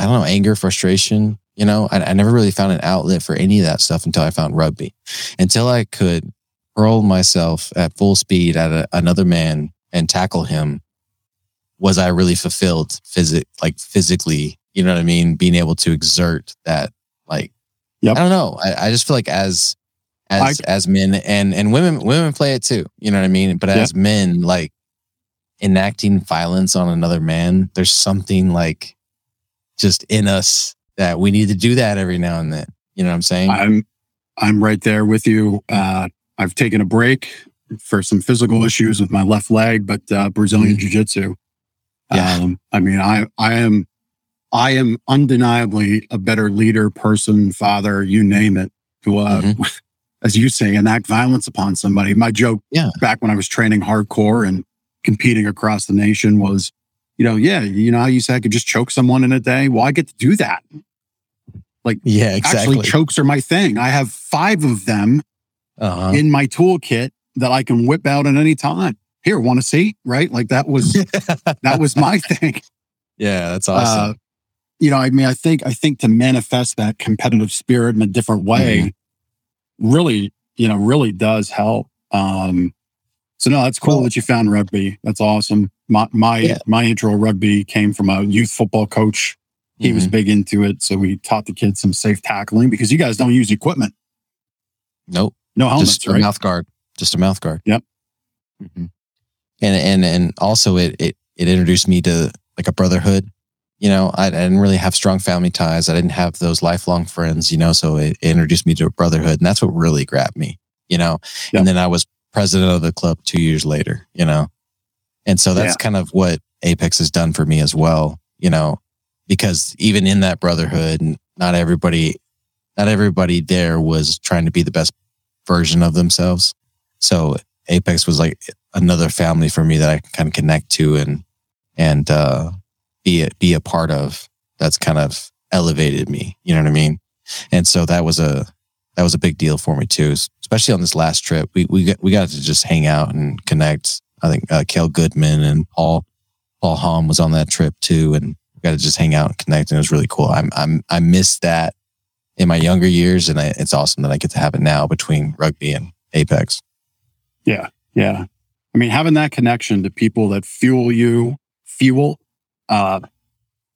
I don't know, anger, frustration. You know, I, I never really found an outlet for any of that stuff until I found rugby. Until I could hurl myself at full speed at a, another man and tackle him, was I really fulfilled physic, like physically, you know what I mean? Being able to exert that, like, yep. I don't know. I, I just feel like as... As I, as men and, and women, women play it too. You know what I mean? But as yeah. men, like enacting violence on another man, there's something like just in us that we need to do that every now and then. You know what I'm saying? I'm, I'm right there with you. Uh, I've taken a break for some physical issues with my left leg, but uh, Brazilian mm-hmm. jiu-jitsu. Yeah. Um, I mean, I, I am, I am undeniably a better leader, person, father, you name it. To, uh, mm-hmm. as you say, enact violence upon somebody. My joke yeah. back when I was training hardcore and competing across the nation was, you know, yeah, you know how you said I could just choke someone in a day? Well, I get to do that. Like, yeah, exactly. Actually, chokes are my thing. I have five of them uh-huh. in my toolkit that I can whip out at any time. Here, want to see? Right? Like that was, that was my thing. Yeah, that's awesome. Uh, you know, I mean, I think, I think to manifest that competitive spirit in a different way, mm-hmm. really, you know, really does help. Um, so no, that's cool, cool that you found rugby. That's awesome. My my yeah. my intro rugby came from a youth football coach. He mm-hmm. was big into it, so we taught the kids some safe tackling because you guys don't use equipment. Nope, no helmets, just a right? mouth guard, just a mouth guard. Yep. Mm-hmm. And and and also it it it introduced me to like a brotherhood. You know, I, I didn't really have strong family ties. I didn't have those lifelong friends, you know, so it, it introduced me to a brotherhood and that's what really grabbed me, you know, yep. and then I was president of the club two years later, you know, and so that's yeah. kind of what Apex has done for me as well, you know, because even in that brotherhood, not everybody not everybody there was trying to be the best version of themselves. So Apex was like another family for me that I can kind of connect to and and uh, be a, be a part of. That's kind of elevated me. You know what I mean? And so that was a that was a big deal for me too, especially on this last trip. We we got, we got to just hang out and connect. I think uh, Kale Goodman and Paul Paul Hahn was on that trip too, and we got to just hang out and connect. And it was really cool. I'm I'm I miss that in my younger years, and I, it's awesome that I get to have it now between rugby and Apex. Yeah, yeah. I mean, having that connection to people that fuel you, fuel, uh,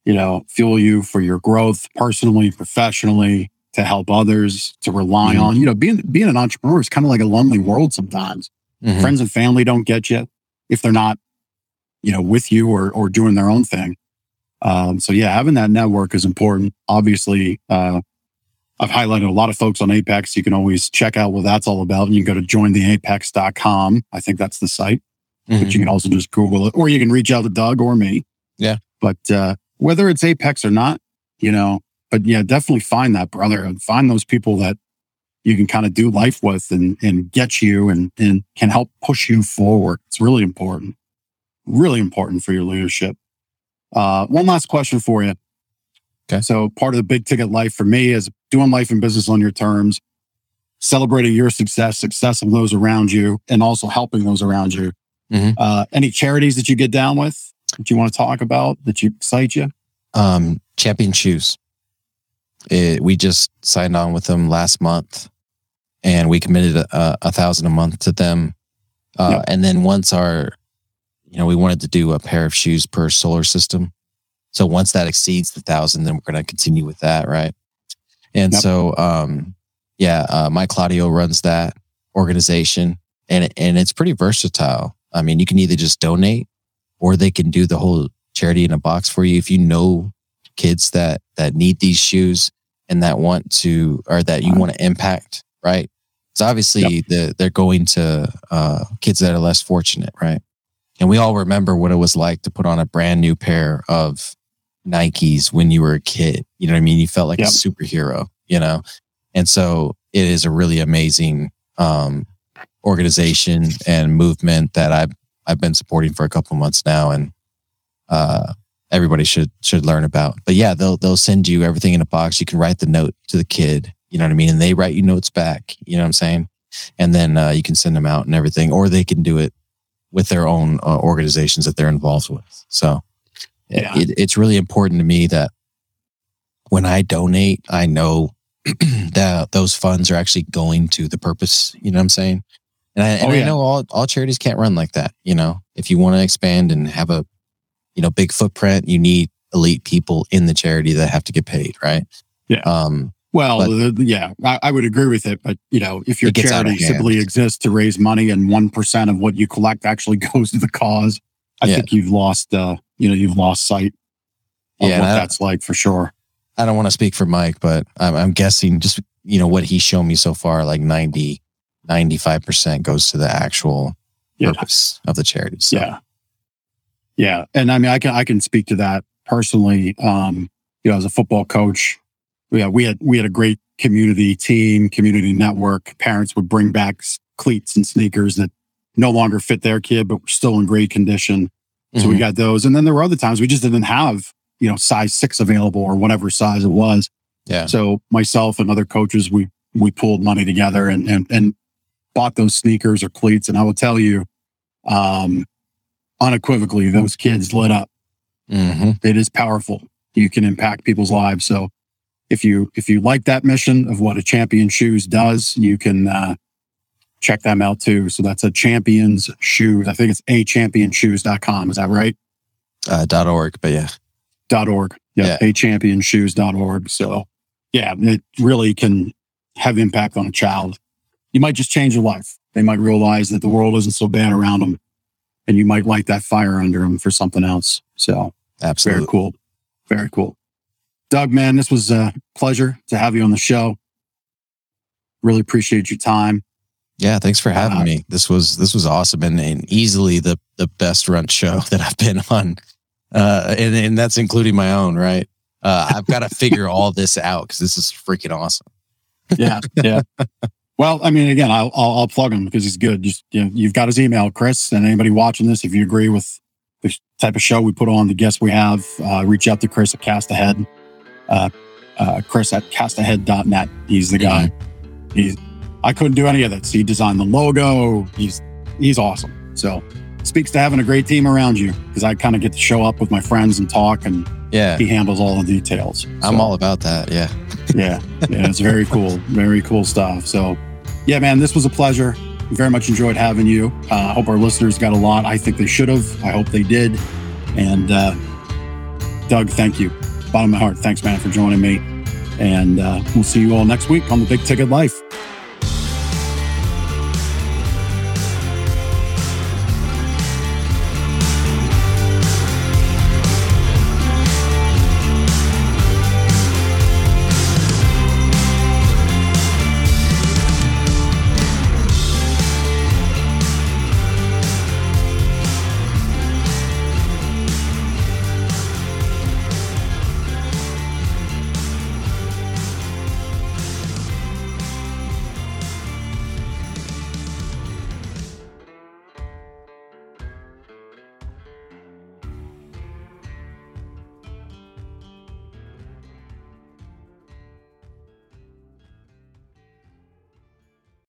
you know, fuel you for your growth personally, professionally, to help others, to rely mm-hmm. on. You know, being being an entrepreneur is kind of like a lonely world sometimes. Mm-hmm. Friends and family don't get you if they're not, you know, with you or or doing their own thing. Um, so yeah, having that network is important. Obviously, uh, I've highlighted a lot of folks on Apex. You can always check out what that's all about. And you can go to join the apex dot com. I think that's the site. Mm-hmm. But you can also just Google it, or you can reach out to Doug or me. Yeah. But uh, whether it's Apex or not, you know, but yeah, definitely find that brother and find those people that you can kind of do life with and, and get you and, and can help push you forward. It's really important. Really important for your leadership. Uh, one last question for you. Okay. So part of the big ticket life for me is doing life and business on your terms, celebrating your success, success of those around you, and also helping those around you. Mm-hmm. Uh, any charities that you get down with that you want to talk about that you excite you? Um, Champion Shoes. It, we just signed on with them last month, and we committed a, a thousand a month to them. Uh, yep. And then once our, you know, we wanted to do a pair of shoes per solar system. So once that exceeds the thousand, then we're going to continue with that, right? And yep. so, um, yeah, uh, Mike Claudio runs that organization, and and it's pretty versatile. I mean, you can either just donate, or they can do the whole charity in a box for you. If you know kids that that need these shoes and that want to, or that you want to impact, right? It's obviously yep. the, they're going to uh, kids that are less fortunate, right? And we all remember what it was like to put on a brand new pair of Nikes when you were a kid. You know what I mean? You felt like yep. a superhero, you know? And so it is a really amazing um, organization and movement that I've, I've been supporting for a couple months now. And uh, everybody should, should learn about, but yeah, they'll, they'll send you everything in a box. You can write the note to the kid, you know what I mean? And they write you notes back, you know what I'm saying? And then uh, you can send them out and everything, or they can do it with their own uh, organizations that they're involved with. So yeah. It, it's really important to me that when I donate, I know that those funds are actually going to the purpose. You know what I'm saying? And I, and oh, yeah. I know all, all charities can't run like that. You know, if you want to expand and have a, you know, big footprint, you need elite people in the charity that have to get paid. Right. Yeah. Um, well, but, yeah, I, I would agree with it. But, you know, if your charity simply exists to raise money and one percent of what you collect actually goes to the cause, I yeah. think you've lost, uh, you know, you've lost sight of yeah, what that's like for sure. I don't want to speak for Mike, but I'm, I'm guessing just, you know, what he's shown me so far, like ninety, ninety-five percent goes to the actual yeah. purpose of the charity. So. Yeah. Yeah. And I mean, I can, I can speak to that personally. Um, you know, as a football coach, yeah, we had, we had a great community team, community network. Parents would bring back cleats and sneakers that no longer fit their kid, but were still in great condition. So mm-hmm. we got those. And then there were other times we just didn't have, you know, size six available or whatever size it was. Yeah. So myself and other coaches, we, we pooled money together and, and, and bought those sneakers or cleats. And I will tell you, um, unequivocally, those kids lit up. Mm-hmm. It is powerful. You can impact people's lives. So If you if you like that mission of what a Champion Shoes does, you can uh, check them out too. So that's a Champions Shoes. I think it's a champion shoes dot com. Is that right? Uh, .org, but yeah. .org. Yeah, yeah. a champion shoes dot org. So yeah, it really can have impact on a child. You might just change your life. They might realize that the world isn't so bad around them, and you might light that fire under them for something else. So absolutely. Very cool. Very cool. Doug, man, this was a pleasure to have you on the show. Really appreciate your time. Yeah, thanks for having uh, me. This was this was awesome and, and easily the, the best run show that I've been on. Uh, and, and that's including my own, right? Uh, I've got to figure all this out because this is freaking awesome. Yeah, yeah. Well, I mean, again, I'll, I'll, I'll plug him because he's good. You, you know, you've got his email, Chris, and anybody watching this, if you agree with the type of show we put on, the guests we have, uh, reach out to Chris at Cast Ahead. Uh, uh, Chris at cast ahead dot net. He's the guy. Mm-hmm. He's, I couldn't do any of this. He designed the logo. He's he's awesome. So speaks to having a great team around you, because I kind of get to show up with my friends and talk, and yeah, he handles all the details. So, I'm all about that. Yeah. yeah. Yeah. It's very cool. Very cool stuff. So yeah, man, this was a pleasure. We very much enjoyed having you. I uh, hope our listeners got a lot. I think they should have. I hope they did. And uh, Doug, thank you. Bottom of my heart. Thanks, man, for joining me. And uh, we'll see you all next week on The Big Ticket Life.